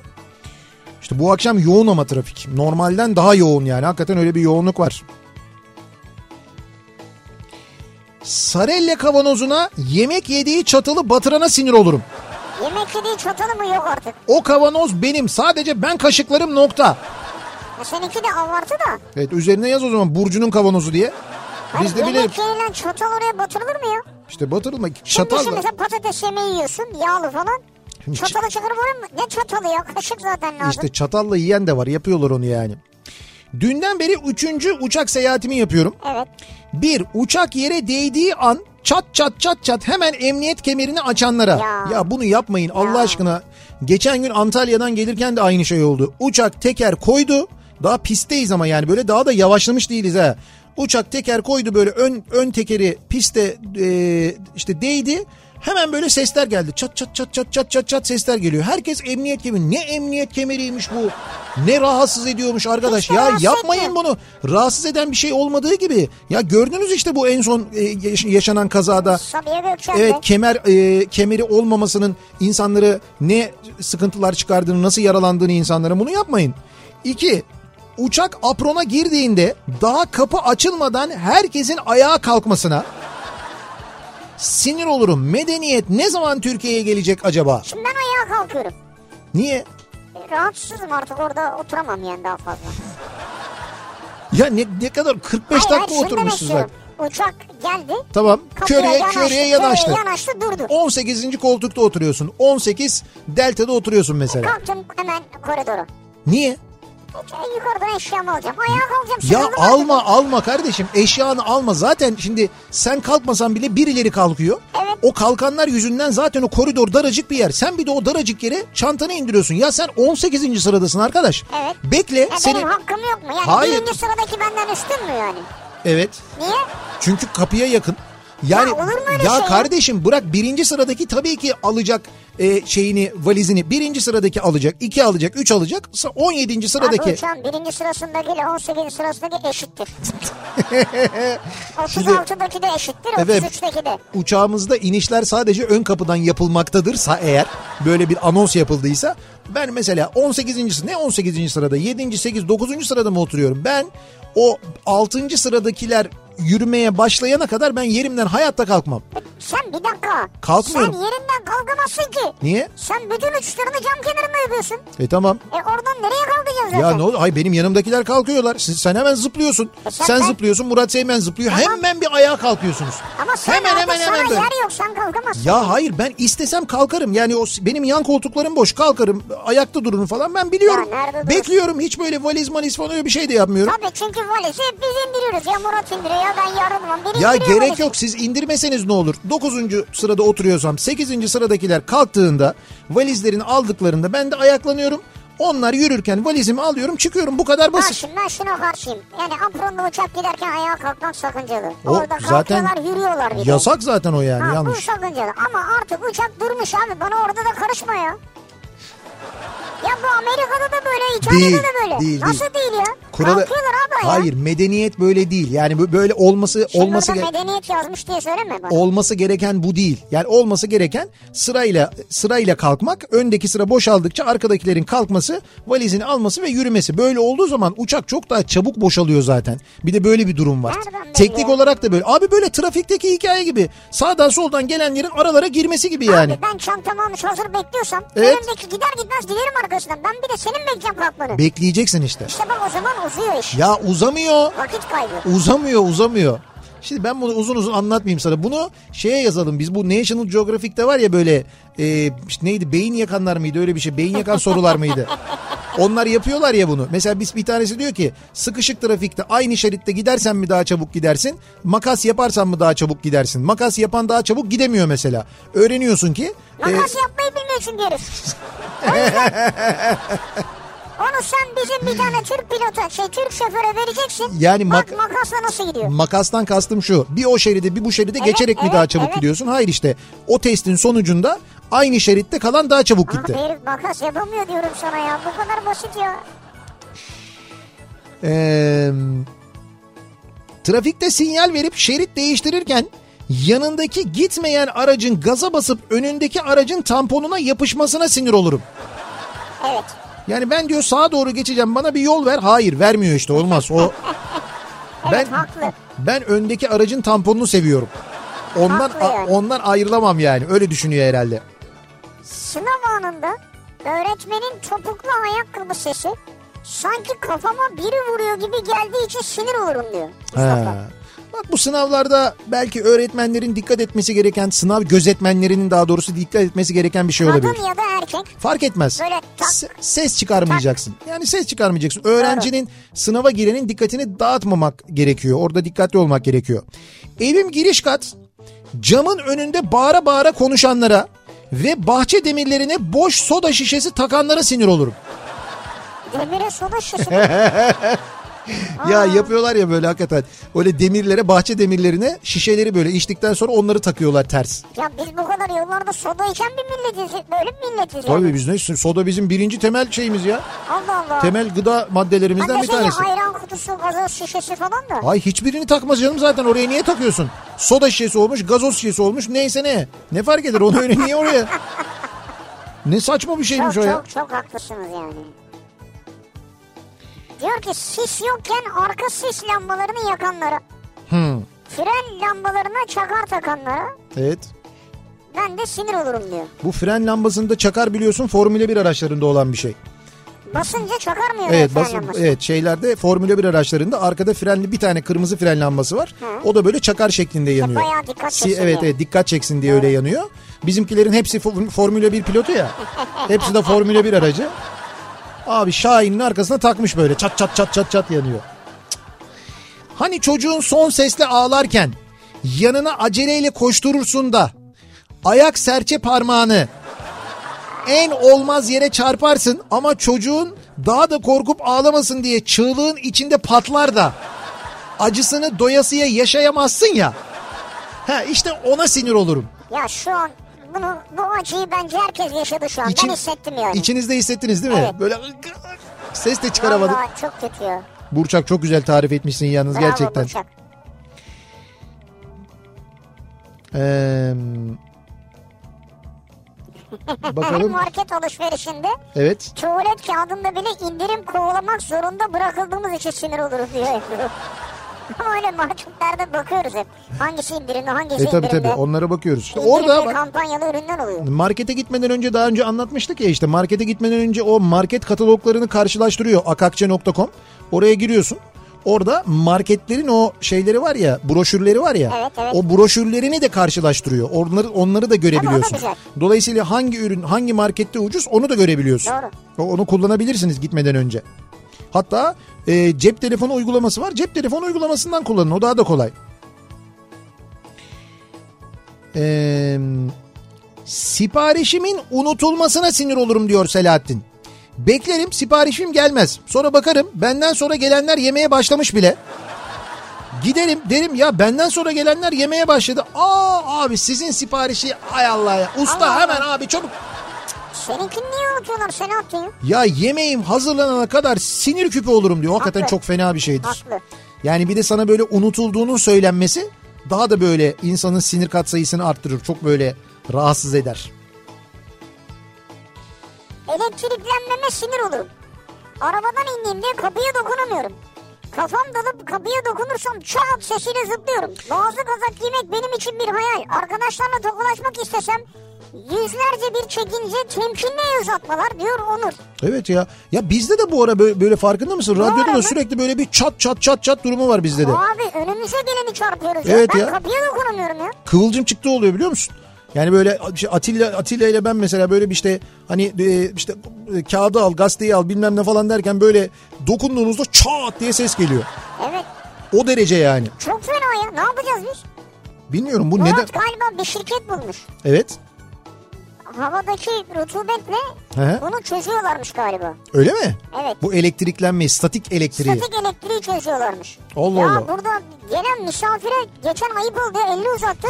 İşte bu akşam yoğun ama trafik. Normalden daha yoğun yani. Hakikaten öyle bir yoğunluk var. Sarelle kavanozuna yemek yediği çatalı batırana sinir olurum. Yemek yediği çatalı mı? Yok artık. O kavanoz benim. Sadece ben kaşıklarım, nokta. Seninki de avartı da. Evet, üzerine yaz o zaman Burcu'nun kavanozu diye. Hayır, biz de yemek yenilen çatal oraya batırılır mı ya? İşte batırılmak. Çatal da. Şimdi mesela patates yemeği yiyorsun, yağlı falan. Şimdi çatalı çıkarıp oraya mı? Ne çatalı ya? Kaşık zaten lazım. İşte çatalla yiyen de var. Yapıyorlar onu yani. Dünden beri 3. uçak seyahatimi yapıyorum. Evet. 1. Uçak yere değdiği an çat çat çat çat hemen emniyet kemerini açanlara. Ya bunu yapmayın ya. Allah aşkına. Geçen gün Antalya'dan gelirken de aynı şey oldu. Uçak teker koydu. Daha pisteyiz ama yani böyle daha da yavaşlamış değiliz ha. Uçak teker koydu, böyle ön tekeri piste işte değdi. Hemen böyle sesler geldi. Çat çat çat çat çat çat çat sesler geliyor. Herkes emniyet kemeri. Ne emniyet kemeriymiş bu? Ne rahatsız ediyormuş arkadaş. İşte ya yapmayın bunu. Rahatsız eden bir şey olmadığı gibi. Ya gördünüz işte bu en son yaşanan kazada. Evet, kemeri olmamasının insanları ne sıkıntılar çıkardığını, nasıl yaralandığını insanlara, bunu yapmayın. 2. Uçak aprona girdiğinde daha kapı açılmadan herkesin ayağa kalkmasına sinir olurum. Medeniyet ne zaman Türkiye'ye gelecek acaba? Şimdi ben ayağa kalkıyorum. Niye? Rahatsızım artık, orada oturamam yani daha fazla. Ya ne kadar 45 dakika oturmuşsunuz bak. Uçak geldi. Tamam. Köreye yanaştı. 18. koltukta oturuyorsun. 18 Delta'da oturuyorsun mesela. Kalktım hemen koridora. Niye? Yukarıdan eşyamı alacağım. Ayağa kalkacağım. Ya alma kardeşim. Eşyanı alma. Zaten şimdi sen kalkmasan bile birileri kalkıyor. Evet. O kalkanlar yüzünden zaten o koridor daracık bir yer. Sen bir de o daracık yere çantanı indiriyorsun. Ya sen 18. sıradasın arkadaş. Evet. Bekle. Benim hakkım yok mu? Yani hayır. 1. sıradaki benden üstün mü yani? Evet. Niye? Çünkü kapıya yakın. Yani ya kardeşim bırak, 1. sıradaki tabii ki alacak valizini. 1. sıradaki alacak, 2 alacak, 3 alacak. 17. sıradaki. Abi uçağın 1. sırasındakiyle 18. sırasındaki eşittir. 36'daki de eşittir, 33'teki de. Uçağımızda inişler sadece ön kapıdan yapılmaktadırsa eğer, böyle bir anons yapıldıysa, ben mesela 18. sırada, 7. 8. 9. sırada mı oturuyorum? Ben o 6. sıradakiler yürümeye başlayana kadar ben yerimden hayatta kalkmam. Sen bir dakika. Kalkmıyorum. Sen yerinden kalkamazsın ki. Niye? Sen bütün uçlarını cam kenarına yapıyorsun. Tamam. Oradan nereye kalkacağız zaten? Ya ne oldu? Hayır, benim yanımdakiler kalkıyorlar. Sen hemen zıplıyorsun. Sen zıplıyorsun. Murat Seymen zıplıyor. Tamam. Hemen bir ayağa kalkıyorsunuz. Ama sen hemen sana yer yok. Sen kalkamazsın. Ya hayır, ben istesem kalkarım. Yani benim yan koltuklarım boş. Kalkarım. Ayakta dururum falan. Ben biliyorum. Ya, bekliyorum. Hiç böyle valiz maniz falan öyle bir şey de yapmıyorum. Tabii, çünkü valizi hep biz indiriyoruz. Ya Murat indiriyor. Ya ben yarılmam. Ya gerek yok, siz indirmeseniz ne olur? 9. sırada oturuyorsam 8. sıradakiler kalktığında, valizlerini aldıklarında ben de ayaklanıyorum. Onlar yürürken valizimi alıyorum, çıkıyorum. Bu kadar basit. Ben şuna karşıyım. Yani apronlu uçak giderken ayağa kalkmak sakıncalı. Orada zaten kalkıyorlar, yürüyorlar. Bir yasak zaten o yani, yanlış. Bu sakıncalı ama artık uçak durmuş abi. Bana orada da karışma ya. Ya bu Amerika'da da böyle, İtalya'da değil, da böyle. Değil, nasıl değil, değil ya? Kuralı... Hayır, medeniyet böyle değil. Yani böyle olması... Şimdi olması medeniyet yazmış diye söyleme bana. Olması gereken bu değil. Yani olması gereken sırayla kalkmak, öndeki sıra boşaldıkça arkadakilerin kalkması, valizini alması ve yürümesi. Böyle olduğu zaman uçak çok daha çabuk boşalıyor zaten. Bir de böyle bir durum var. Nereden teknik biliyorum? Olarak da böyle. Abi böyle trafikteki hikaye gibi. Sağdan soldan gelenlerin aralara girmesi gibi yani. Abi ben çantamı almış hazır bekliyorsam, evet, önümdeki gider gitmez giderim arkasından. Ben bir de senin bekleyeceğim kalkmanı. Bekleyeceksin işte. İşte bak o zaman uzuyor iş. Ya uzamıyor. Vakit kaybı. Uzamıyor. Şimdi ben bunu uzun uzun anlatmayayım sana. Bunu şeye yazalım biz. Bu National Geographic'te var ya böyle işte neydi? Beyin yakanlar mıydı? Öyle bir şey. Beyin yakan sorular mıydı? Onlar yapıyorlar ya bunu. Mesela biz bir tanesi diyor ki sıkışık trafikte aynı şeritte gidersen mi daha çabuk gidersin? Makas yaparsan mı daha çabuk gidersin? Makas yapan daha çabuk gidemiyor mesela. Öğreniyorsun ki. Makas yapmayı bilmiyorsun diyoruz. Onu sen bizim bir tane Türk pilota, Türk şoföre vereceksin. Yani bak makasla nasıl gidiyor? Makastan kastım şu. Bir o şeride bir bu şeride geçerek mi daha çabuk gidiyorsun? Hayır işte. O testin sonucunda aynı şeritte kalan daha çabuk gitti. Abi herif makas yapamıyor diyorum sana ya. Bu kadar basit ya. Trafikte sinyal verip şerit değiştirirken yanındaki gitmeyen aracın gaza basıp önündeki aracın tamponuna yapışmasına sinir olurum. Evet. Yani ben diyor sağa doğru geçeceğim, bana bir yol ver. Hayır, vermiyor işte, olmaz. O ben öndeki aracın tamponunu seviyorum. Ondan ayrılamam yani. Öyle düşünüyor herhalde. Sınav anında öğretmenin topuklu ayakkabı sesi sanki kafama biri vuruyor gibi geldiği için sinir olurum diyor Mustafa. Bak bu sınavlarda belki öğretmenlerin dikkat etmesi gereken, sınav gözetmenlerinin daha doğrusu dikkat etmesi gereken bir şey olabilir. Kadın ya da erkek. Fark etmez. Böyle ses çıkarmayacaksın. Yani ses çıkarmayacaksın. Öğrencinin, sınava girenin dikkatini dağıtmamak gerekiyor. Orada dikkatli olmak gerekiyor. Evim giriş kat, camın önünde bağıra bağıra konuşanlara ve bahçe demirlerine boş soda şişesi takanlara sinir olurum. Demire soda şişesi. Ya yapıyorlar ya böyle hakikaten. Öyle demirlere, bahçe demirlerine şişeleri böyle içtikten sonra onları takıyorlar ters. Ya biz bu kadar yıllarda soda içen bir milletiz. Böyle bir milletiz. Tabii yani. Biz ne? Soda bizim birinci temel şeyimiz ya. Allah Allah. Temel gıda maddelerimizden bir tanesi. Ayran kutusu, gazoz şişesi falan da. Ay hiçbirini takmaz canım zaten. Oraya niye takıyorsun? Soda şişesi olmuş, gazoz şişesi olmuş. Neyse ne. Ne fark eder? Onu öyle niye oraya? Ne saçma bir şeymiş o ya. Çok haklısınız yani. Diyor ki sis yokken arka sis lambalarını yakanlara, fren lambalarına çakar takanlara, evet, ben de sinir olurum diyor. Bu fren lambasında çakar biliyorsun Formüle 1 araçlarında olan bir şey. Basınca çakar mı? Evet, evet, şeylerde Formüle 1 araçlarında arkada frenli bir tane kırmızı fren lambası var. Hı. O da böyle çakar şeklinde yanıyor. Bayağı dikkat çeksin diye. Evet, dikkat çeksin diye öyle yanıyor. Bizimkilerin hepsi Formüle 1 pilotu ya. Hepsi de Formüle 1 aracı. Abi Şahin'in arkasına takmış böyle çat çat çat çat çat yanıyor. Cık. Hani çocuğun son sesle ağlarken yanına aceleyle koşturursun da ayak serçe parmağını en olmaz yere çarparsın ama çocuğun daha da korkup ağlamasın diye çığlığın içinde patlar da acısını doyasıya yaşayamazsın ya. Ha işte ona sinir olurum. Ya şu an Bu acıyı bence herkes yaşadı şu an. Ben hissettim yani. İçinizde hissettiniz değil mi? Evet. Böyle ses de çıkaramadım. Vallahi çok kötü ya. Burçak çok güzel tarif etmişsin yalnız. Bravo, gerçekten. Burçak. Bakalım. Market alışverişinde tuvalet kağıdında bile indirim kovalamak zorunda bırakıldığımız için sinir oluruz diyor. Ama öyle marketlerde bakıyoruz hep. Hangisi indirimde, hangisi indirimde. Tabii onlara bakıyoruz. İşte orada bak, kampanyalı ürünler oluyor. Markete gitmeden önce, daha önce anlatmıştık ya işte. Markete gitmeden önce o market kataloglarını karşılaştırıyor akakçe.com. Oraya giriyorsun. Orada marketlerin o şeyleri var ya, broşürleri var ya. Evet. O broşürlerini de karşılaştırıyor. Onları da görebiliyorsun. Dolayısıyla hangi ürün hangi markette ucuz onu da görebiliyorsun. Doğru. Onu kullanabilirsiniz gitmeden önce. Hatta cep telefonu uygulaması var. Cep telefonu uygulamasından kullanın. O daha da kolay. Siparişimin unutulmasına sinir olurum diyor Selahattin. Beklerim, siparişim gelmez. Sonra bakarım benden sonra gelenler yemeğe başlamış bile. Giderim, derim ya benden sonra gelenler yemeğe başladı. Aa abi sizin siparişi, ay Allah ya. Usta Allah hemen Allah. Abi çabuk. Seninkini niye unutuyorlar, seni atıyor? Ya yemeğim hazırlanana kadar sinir küpü olurum diyor. Hakikaten haklı, çok fena bir şeydir. Haklı. Yani bir de sana böyle unutulduğunun söylenmesi daha da böyle insanın sinir katsayısını arttırır. Çok böyle rahatsız eder. Elektriklenmeme sinir olurum. Arabadan indiğimde kapıya dokunamıyorum. Kafam dalıp kapıya dokunursam çat sesiyle zıplıyorum. Boğazlı kazak giymek benim için bir hayal. Arkadaşlarla tokalaşmak istesem yüzlerce bir çekince, temkinle yüz atmalar diyor Onur. Evet ya. Ya bizde de bu ara böyle farkında mısın? Radyoda da sürekli böyle bir çat durumu var bizde de. Abi önümüze geleni çarpıyoruz. Evet ya. Ben kapıya dokunamıyorum ya. Kıvılcım çıktı oluyor biliyor musun? Yani böyle Atilla ile ben mesela böyle bir işte kağıdı al, gazeteyi al, bilmem ne falan derken böyle dokunduğunuzda çat diye ses geliyor. Evet. O derece yani. Çok fena ya. Ne yapacağız biz? Bilmiyorum bu Murat neden. Galiba bir şirket bulmuş. Evet. Havadaki rutubetle bunu çözüyorlarmış galiba. Öyle mi? Evet. Bu elektriklenmeyi, statik elektriği. Statik elektriği çözüyorlarmış. Allah Allah. Ya burada gelen misafire geçen ayıp oldu, elini uzattı.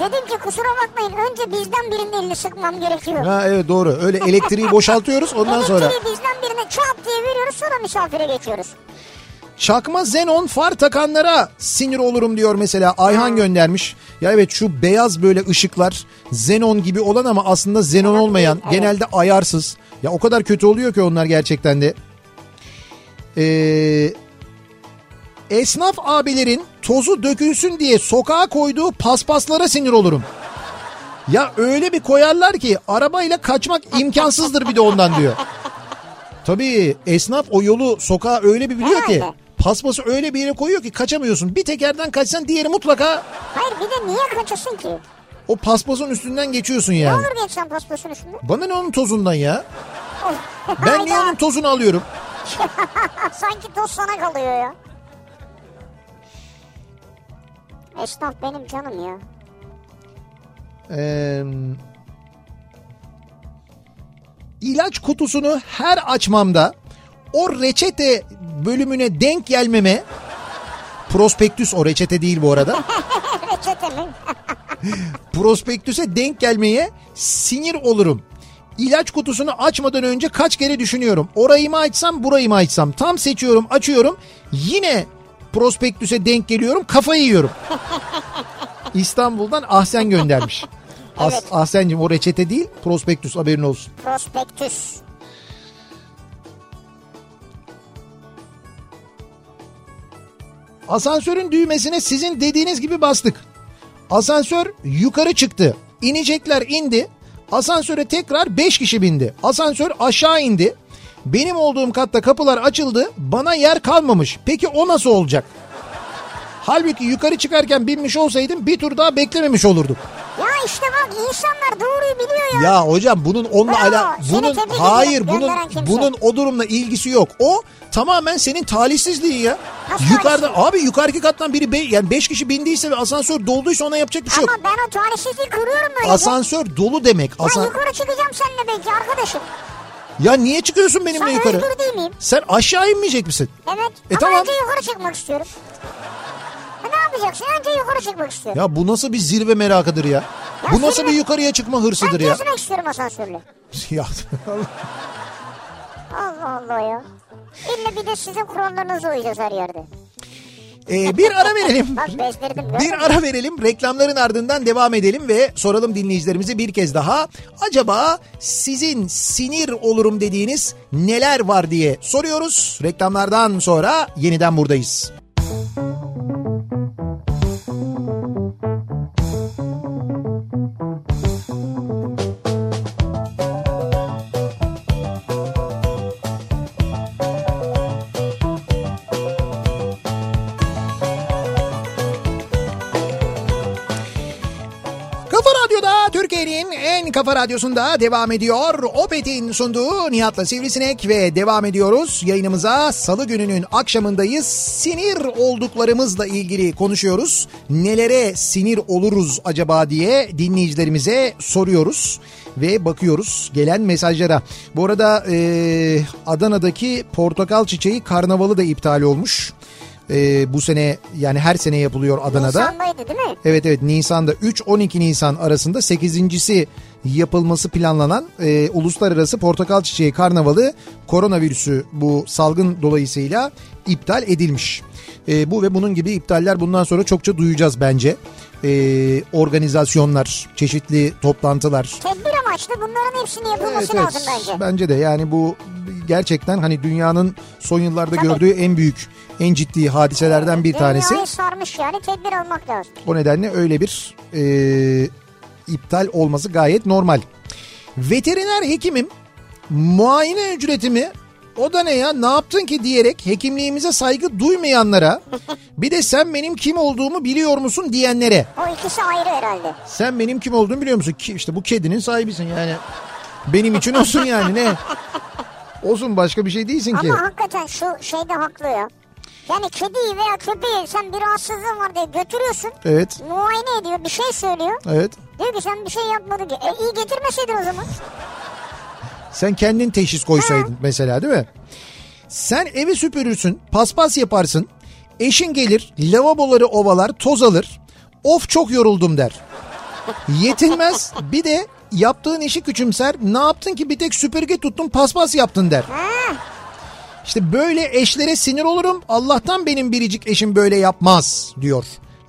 Dedim ki kusura bakmayın, önce bizden birinin elini sıkmam gerekiyor. Ha evet doğru. Öyle elektriği boşaltıyoruz ondan elektriği sonra. Elektriği bizden birine çat diye veriyoruz, sonra misafire geçiyoruz. Çakma xenon far takanlara sinir olurum diyor mesela. Ayhan göndermiş. Ya evet şu beyaz böyle ışıklar xenon gibi olan ama aslında xenon olmayan, evet, genelde ayarsız. Ya o kadar kötü oluyor ki onlar gerçekten de. Esnaf abilerin tozu dökülsün diye sokağa koyduğu paspaslara sinir olurum. Ya öyle bir koyarlar ki arabayla kaçmak imkansızdır bir de ondan diyor. Tabii esnaf o yolu sokağa öyle bir biliyor ki paspası öyle bir yere koyuyor ki kaçamıyorsun. Bir tekerden kaçsan diğeri mutlaka... Hayır bir de niye kaçasın ki? O paspasın üstünden geçiyorsun yani. Ne olur geçsen paspasın üstünden? Bana ne onun tozundan ya? Ben niye onun tozunu alıyorum? Sanki toz sana kalıyor ya. Esnaf benim canım ya. İlaç kutusunu her açmamda o reçete bölümüne denk gelmeme, prospektüs o reçete değil bu arada. Reçete mi? Prospektüse denk gelmeye sinir olurum. İlaç kutusunu açmadan önce kaç kere düşünüyorum. Orayı mı açsam, burayı mı açsam? Tam seçiyorum, açıyorum. Yine prospektüse denk geliyorum, kafayı yiyorum. İstanbul'dan Ahsen göndermiş. Evet. Ahsen'cim o reçete değil, prospektüs, haberin olsun. Prospektüs. Asansörün düğmesine sizin dediğiniz gibi bastık. Asansör yukarı çıktı. İnecekler indi. Asansöre tekrar 5 kişi bindi. Asansör aşağı indi. Benim olduğum katta kapılar açıldı. Bana yer kalmamış. Peki o nasıl olacak? Halbuki yukarı çıkarken binmiş olsaydım bir tur daha beklememiş olurduk. Ya işte bak insanlar doğruyu biliyor ya. Ya hocam bunun onunla bunun o durumla ilgisi yok. O tamamen senin talihsizliğin ya. Yukarıdan abi yukarıki kattan biri yani 5 kişi bindiyse ve asansör dolduysa ona yapacak bir şey yok. Ama ben o talihsizliği kırıyorum böyle. Asansör dolu demek. Ya yukarı çıkacağım seninle belki arkadaşım. Ya niye çıkıyorsun benimle yukarı? Sen özgür değil miyim? Sen aşağı inmeyecek misin? Evet. Ama tamam. Önce yukarı çıkmak istiyorum. Ne yapacaksın? Önce yukarı çıkmak istiyorum. Ya bu nasıl bir zirve merakıdır ya? Bu nasıl bir yukarıya çıkma hırsıdır ya? Ben gezmek istiyorum asansörle. Ya Allah Allah ya. İlle bir de sizin kurallarınızı uyacağız her yerde. Bir ara verelim. Bak bezdirdim. Bir ara verelim. Reklamların ardından devam edelim ve soralım dinleyicilerimizi bir kez daha. Acaba sizin sinir olurum dediğiniz neler var diye soruyoruz. Reklamlardan sonra yeniden buradayız. Kafa Radyosu'nda devam ediyor. Opet'in sunduğu Nihat'la Sivrisinek ve devam ediyoruz. Yayınımıza Salı gününün akşamındayız. Sinir olduklarımızla ilgili konuşuyoruz. Nelere sinir oluruz acaba diye dinleyicilerimize soruyoruz. Ve bakıyoruz gelen mesajlara. Bu arada Adana'daki portakal çiçeği karnavalı da iptal olmuş. bu sene, yani her sene yapılıyor Adana'da. Nisan'daydı değil mi? Evet evet, Nisan'da 3-12 Nisan arasında 8.'si yapılması planlanan Uluslararası Portakal Çiçeği Karnavalı koronavirüsü, bu salgın dolayısıyla iptal edilmiş. Bu ve bunun gibi iptaller bundan sonra çokça duyacağız bence. Organizasyonlar, çeşitli toplantılar. Tedbir amaçlı bunların hepsini yapılması lazım bence. Bence de, yani bu gerçekten hani dünyanın son yıllarda gördüğü en büyük, en ciddi hadiselerden bir tanesi. Dünyayı sarmış, yani tedbir almak lazım. O nedenle öyle bir iptal olması gayet normal. Veteriner hekimim, muayene ücretimi o da ne ya, ne yaptın ki diyerek hekimliğimize saygı duymayanlara, bir de sen benim kim olduğumu biliyor musun diyenlere. O ikisi ayrı herhalde. Sen benim kim olduğumu biliyor musun? Ki işte bu kedinin sahibisin yani. Benim için olsun yani, ne? Olsun, başka bir şey değilsin ki. Ama hakikaten şu şeyde haklı ya. Yani kediyi veya köpeği sen bir rahatsızlığın var diye götürüyorsun. Evet. Muayene ediyor, bir şey söylüyor. Evet. Diyor ki sen bir şey yapmadın ki. İyi getirmeseydin o zaman. Sen kendin teşhis koysaydın mesela, değil mi? Sen evi süpürürsün, paspas yaparsın. Eşin gelir, lavaboları ovalar, toz alır. Of çok yoruldum der. Yetinmez, bir de yaptığın işi küçümser. Ne yaptın ki bir tek süpürge tuttun, paspas yaptın der. İşte böyle eşlere sinir olurum. Allah'tan benim biricik eşim böyle yapmaz diyor.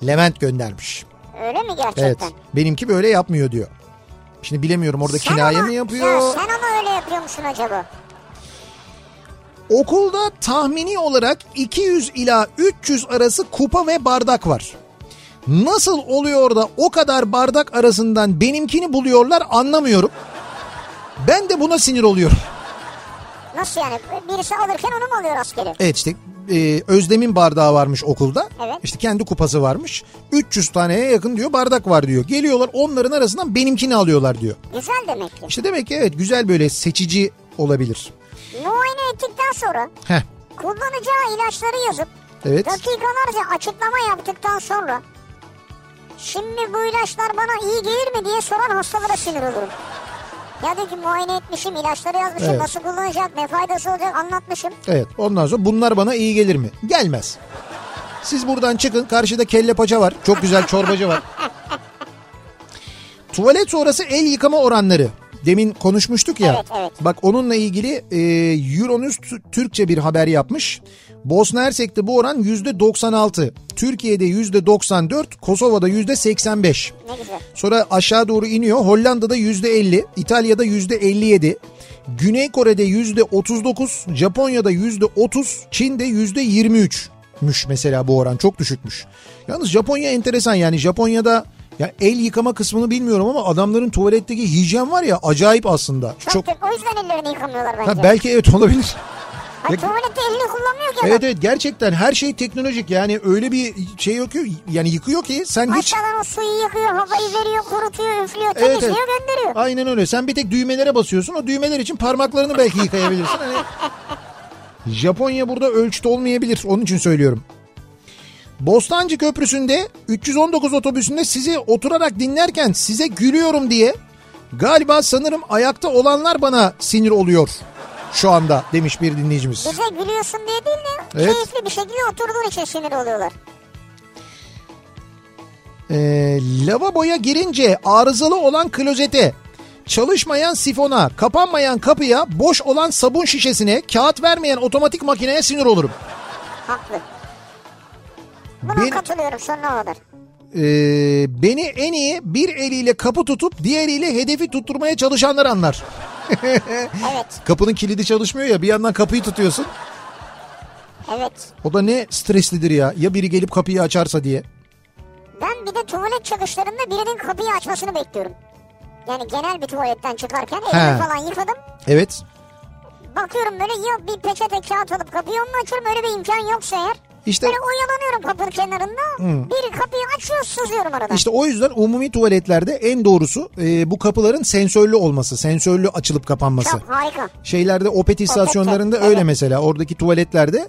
Levent göndermiş. Öyle mi gerçekten? Evet, benimki böyle yapmıyor diyor. Şimdi bilemiyorum, orada sen kinaye mi yapıyor? Ya sen ama öyle yapıyormuşsun acaba? Okulda tahmini olarak 200 ila 300 arası kupa ve bardak var. Nasıl oluyor da o kadar bardak arasından benimkini buluyorlar, anlamıyorum. Ben de buna sinir oluyorum. Nasıl yani? Birisi alırken onu mu alıyor askeri? Evet işte Özlem'in bardağı varmış okulda. Evet. İşte kendi kupası varmış. 300 taneye yakın diyor bardak var diyor. Geliyorlar onların arasından benimkini alıyorlar diyor. Güzel demek ki. İşte demek ki evet, güzel, böyle seçici olabilir. Muayene ettikten sonra kullanacağı ilaçları yazıp dakikalarca açıklama yaptıktan sonra şimdi bu ilaçlar bana iyi gelir mi diye soran hastalara sinir olurum. Ya diyor ki muayene etmişim, ilaçları yazmışım, nasıl kullanacak, ne faydası olacak anlatmışım. Evet, ondan sonra bunlar bana iyi gelir mi? Gelmez. Siz buradan çıkın, karşıda kelle paça var, çok güzel çorbacı var. Tuvalet sonrası el yıkama oranları. Demin konuşmuştuk ya. Evet, evet. Bak onunla ilgili Euronews Türkçe bir haber yapmış. Bosna-Hersek'te bu oran %96. Türkiye'de %94. Kosova'da %85. Ne güzel. Sonra aşağı doğru iniyor. Hollanda'da %50. İtalya'da %57. Güney Kore'de %39. Japonya'da %30. Çin'de %23'müş mesela bu oran. Çok düşükmüş. Yalnız Japonya enteresan yani. Japonya'da ya el yıkama kısmını bilmiyorum ama adamların tuvaletteki hijyen var ya, acayip aslında. Çok... O yüzden ellerini yıkamıyorlar bence. Ha, belki evet, olabilir. Hayır, tuvalette elini kullanmıyor ki. Evet evet, gerçekten her şey teknolojik yani, öyle bir şey yok ki yani, yıkıyor ki sen hiç. Aşağıdan o suyu yıkıyor, havayı veriyor, kurutuyor, üflüyor, temizliyor, gönderiyor. Aynen öyle, sen bir tek düğmelere basıyorsun, o düğmeler için parmaklarını belki yıkayabilirsin. Hani... Japonya burada ölçüde olmayabilir, onun için söylüyorum. Bostancı Köprüsü'nde 319 otobüsünde sizi oturarak dinlerken size gülüyorum diye galiba sanırım ayakta olanlar bana sinir oluyor şu anda demiş bir dinleyicimiz. Bize gülüyorsun diye değil mi? Evet. Keyifli bir şekilde oturduğun için sinir oluyorlar. Lavaboya girince arızalı olan klozete, çalışmayan sifona, kapanmayan kapıya, boş olan sabun şişesine, kağıt vermeyen otomatik makineye sinir olurum. Haklı. Buna katılıyorum sonuna kadar. Beni en iyi bir eliyle kapı tutup diğeriyle hedefi tutturmaya çalışanlar anlar. Evet. Kapının kilidi çalışmıyor ya, bir yandan kapıyı tutuyorsun. Evet. O da ne streslidir ya. Ya biri gelip kapıyı açarsa diye. Ben bir de tuvalet çıkışlarında birinin kapıyı açmasını bekliyorum. Yani genel bir tuvaletten çıkarken elimi falan yıkadım. Evet. Bakıyorum böyle ya bir peçete kağıt alıp kapıyı onunla açıyorum, öyle bir imkan yoksa eğer. İşte, böyle oyalanıyorum kapının kenarında. Bir kapıyı açıyor, sızıyorum aradan. İşte o yüzden umumi tuvaletlerde en doğrusu bu kapıların sensörlü olması. Sensörlü açılıp kapanması. Çok harika. Şeylerde, Opet istasyonlarında öyle mesela. Oradaki tuvaletlerde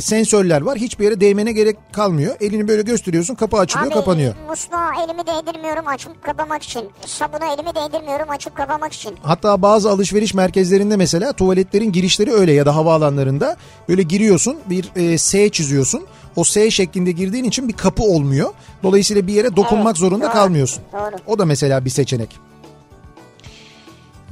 sensörler var. Hiçbir yere değmene gerek kalmıyor. Elini böyle gösteriyorsun, kapı açılıyor, kapanıyor. Musluğa elimi değdirmiyorum açıp kapamak için. Sabuna elimi değdirmiyorum açıp kapamak için. Hatta bazı alışveriş merkezlerinde mesela tuvaletlerin girişleri öyle, ya da havaalanlarında. Böyle giriyorsun, bir S çiziyorsun. o S şeklinde girdiğin için bir kapı olmuyor. Dolayısıyla bir yere dokunmak zorunda kalmıyorsun. Doğru. O da mesela bir seçenek.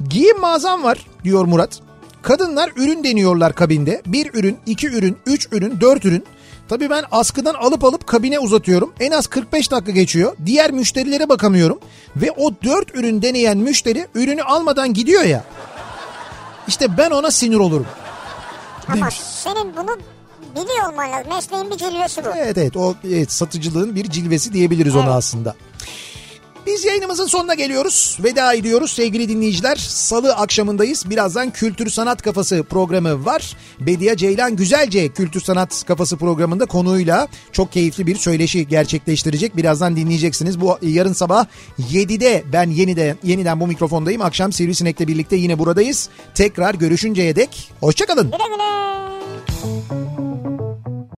Giyim mağazam var diyor Murat. Kadınlar ürün deniyorlar kabinde. 1 ürün, 2 ürün, 3 ürün, 4 ürün. Tabii ben askıdan alıp kabine uzatıyorum. En az 45 dakika geçiyor. Diğer müşterilere bakamıyorum. Ve o 4 ürün deneyen müşteri ürünü almadan gidiyor ya. İşte ben ona sinir olurum. Ama demiş. Senin bunu biliyor olman lazım. Mesleğin bir cilvesi bu. Evet, o satıcılığın bir cilvesi diyebiliriz ona aslında. Biz yayınımızın sonuna geliyoruz. Veda ediyoruz sevgili dinleyiciler. Salı akşamındayız. Birazdan Kültür Sanat Kafası programı var. Bediye Ceylan Güzelce Kültür Sanat Kafası programında konuğuyla çok keyifli bir söyleşi gerçekleştirecek. Birazdan dinleyeceksiniz. Bu yarın sabah 7'de ben yeniden bu mikrofondayım. Akşam Sivrisinek'le birlikte yine buradayız. Tekrar görüşünceye dek hoşçakalın. Güle güle.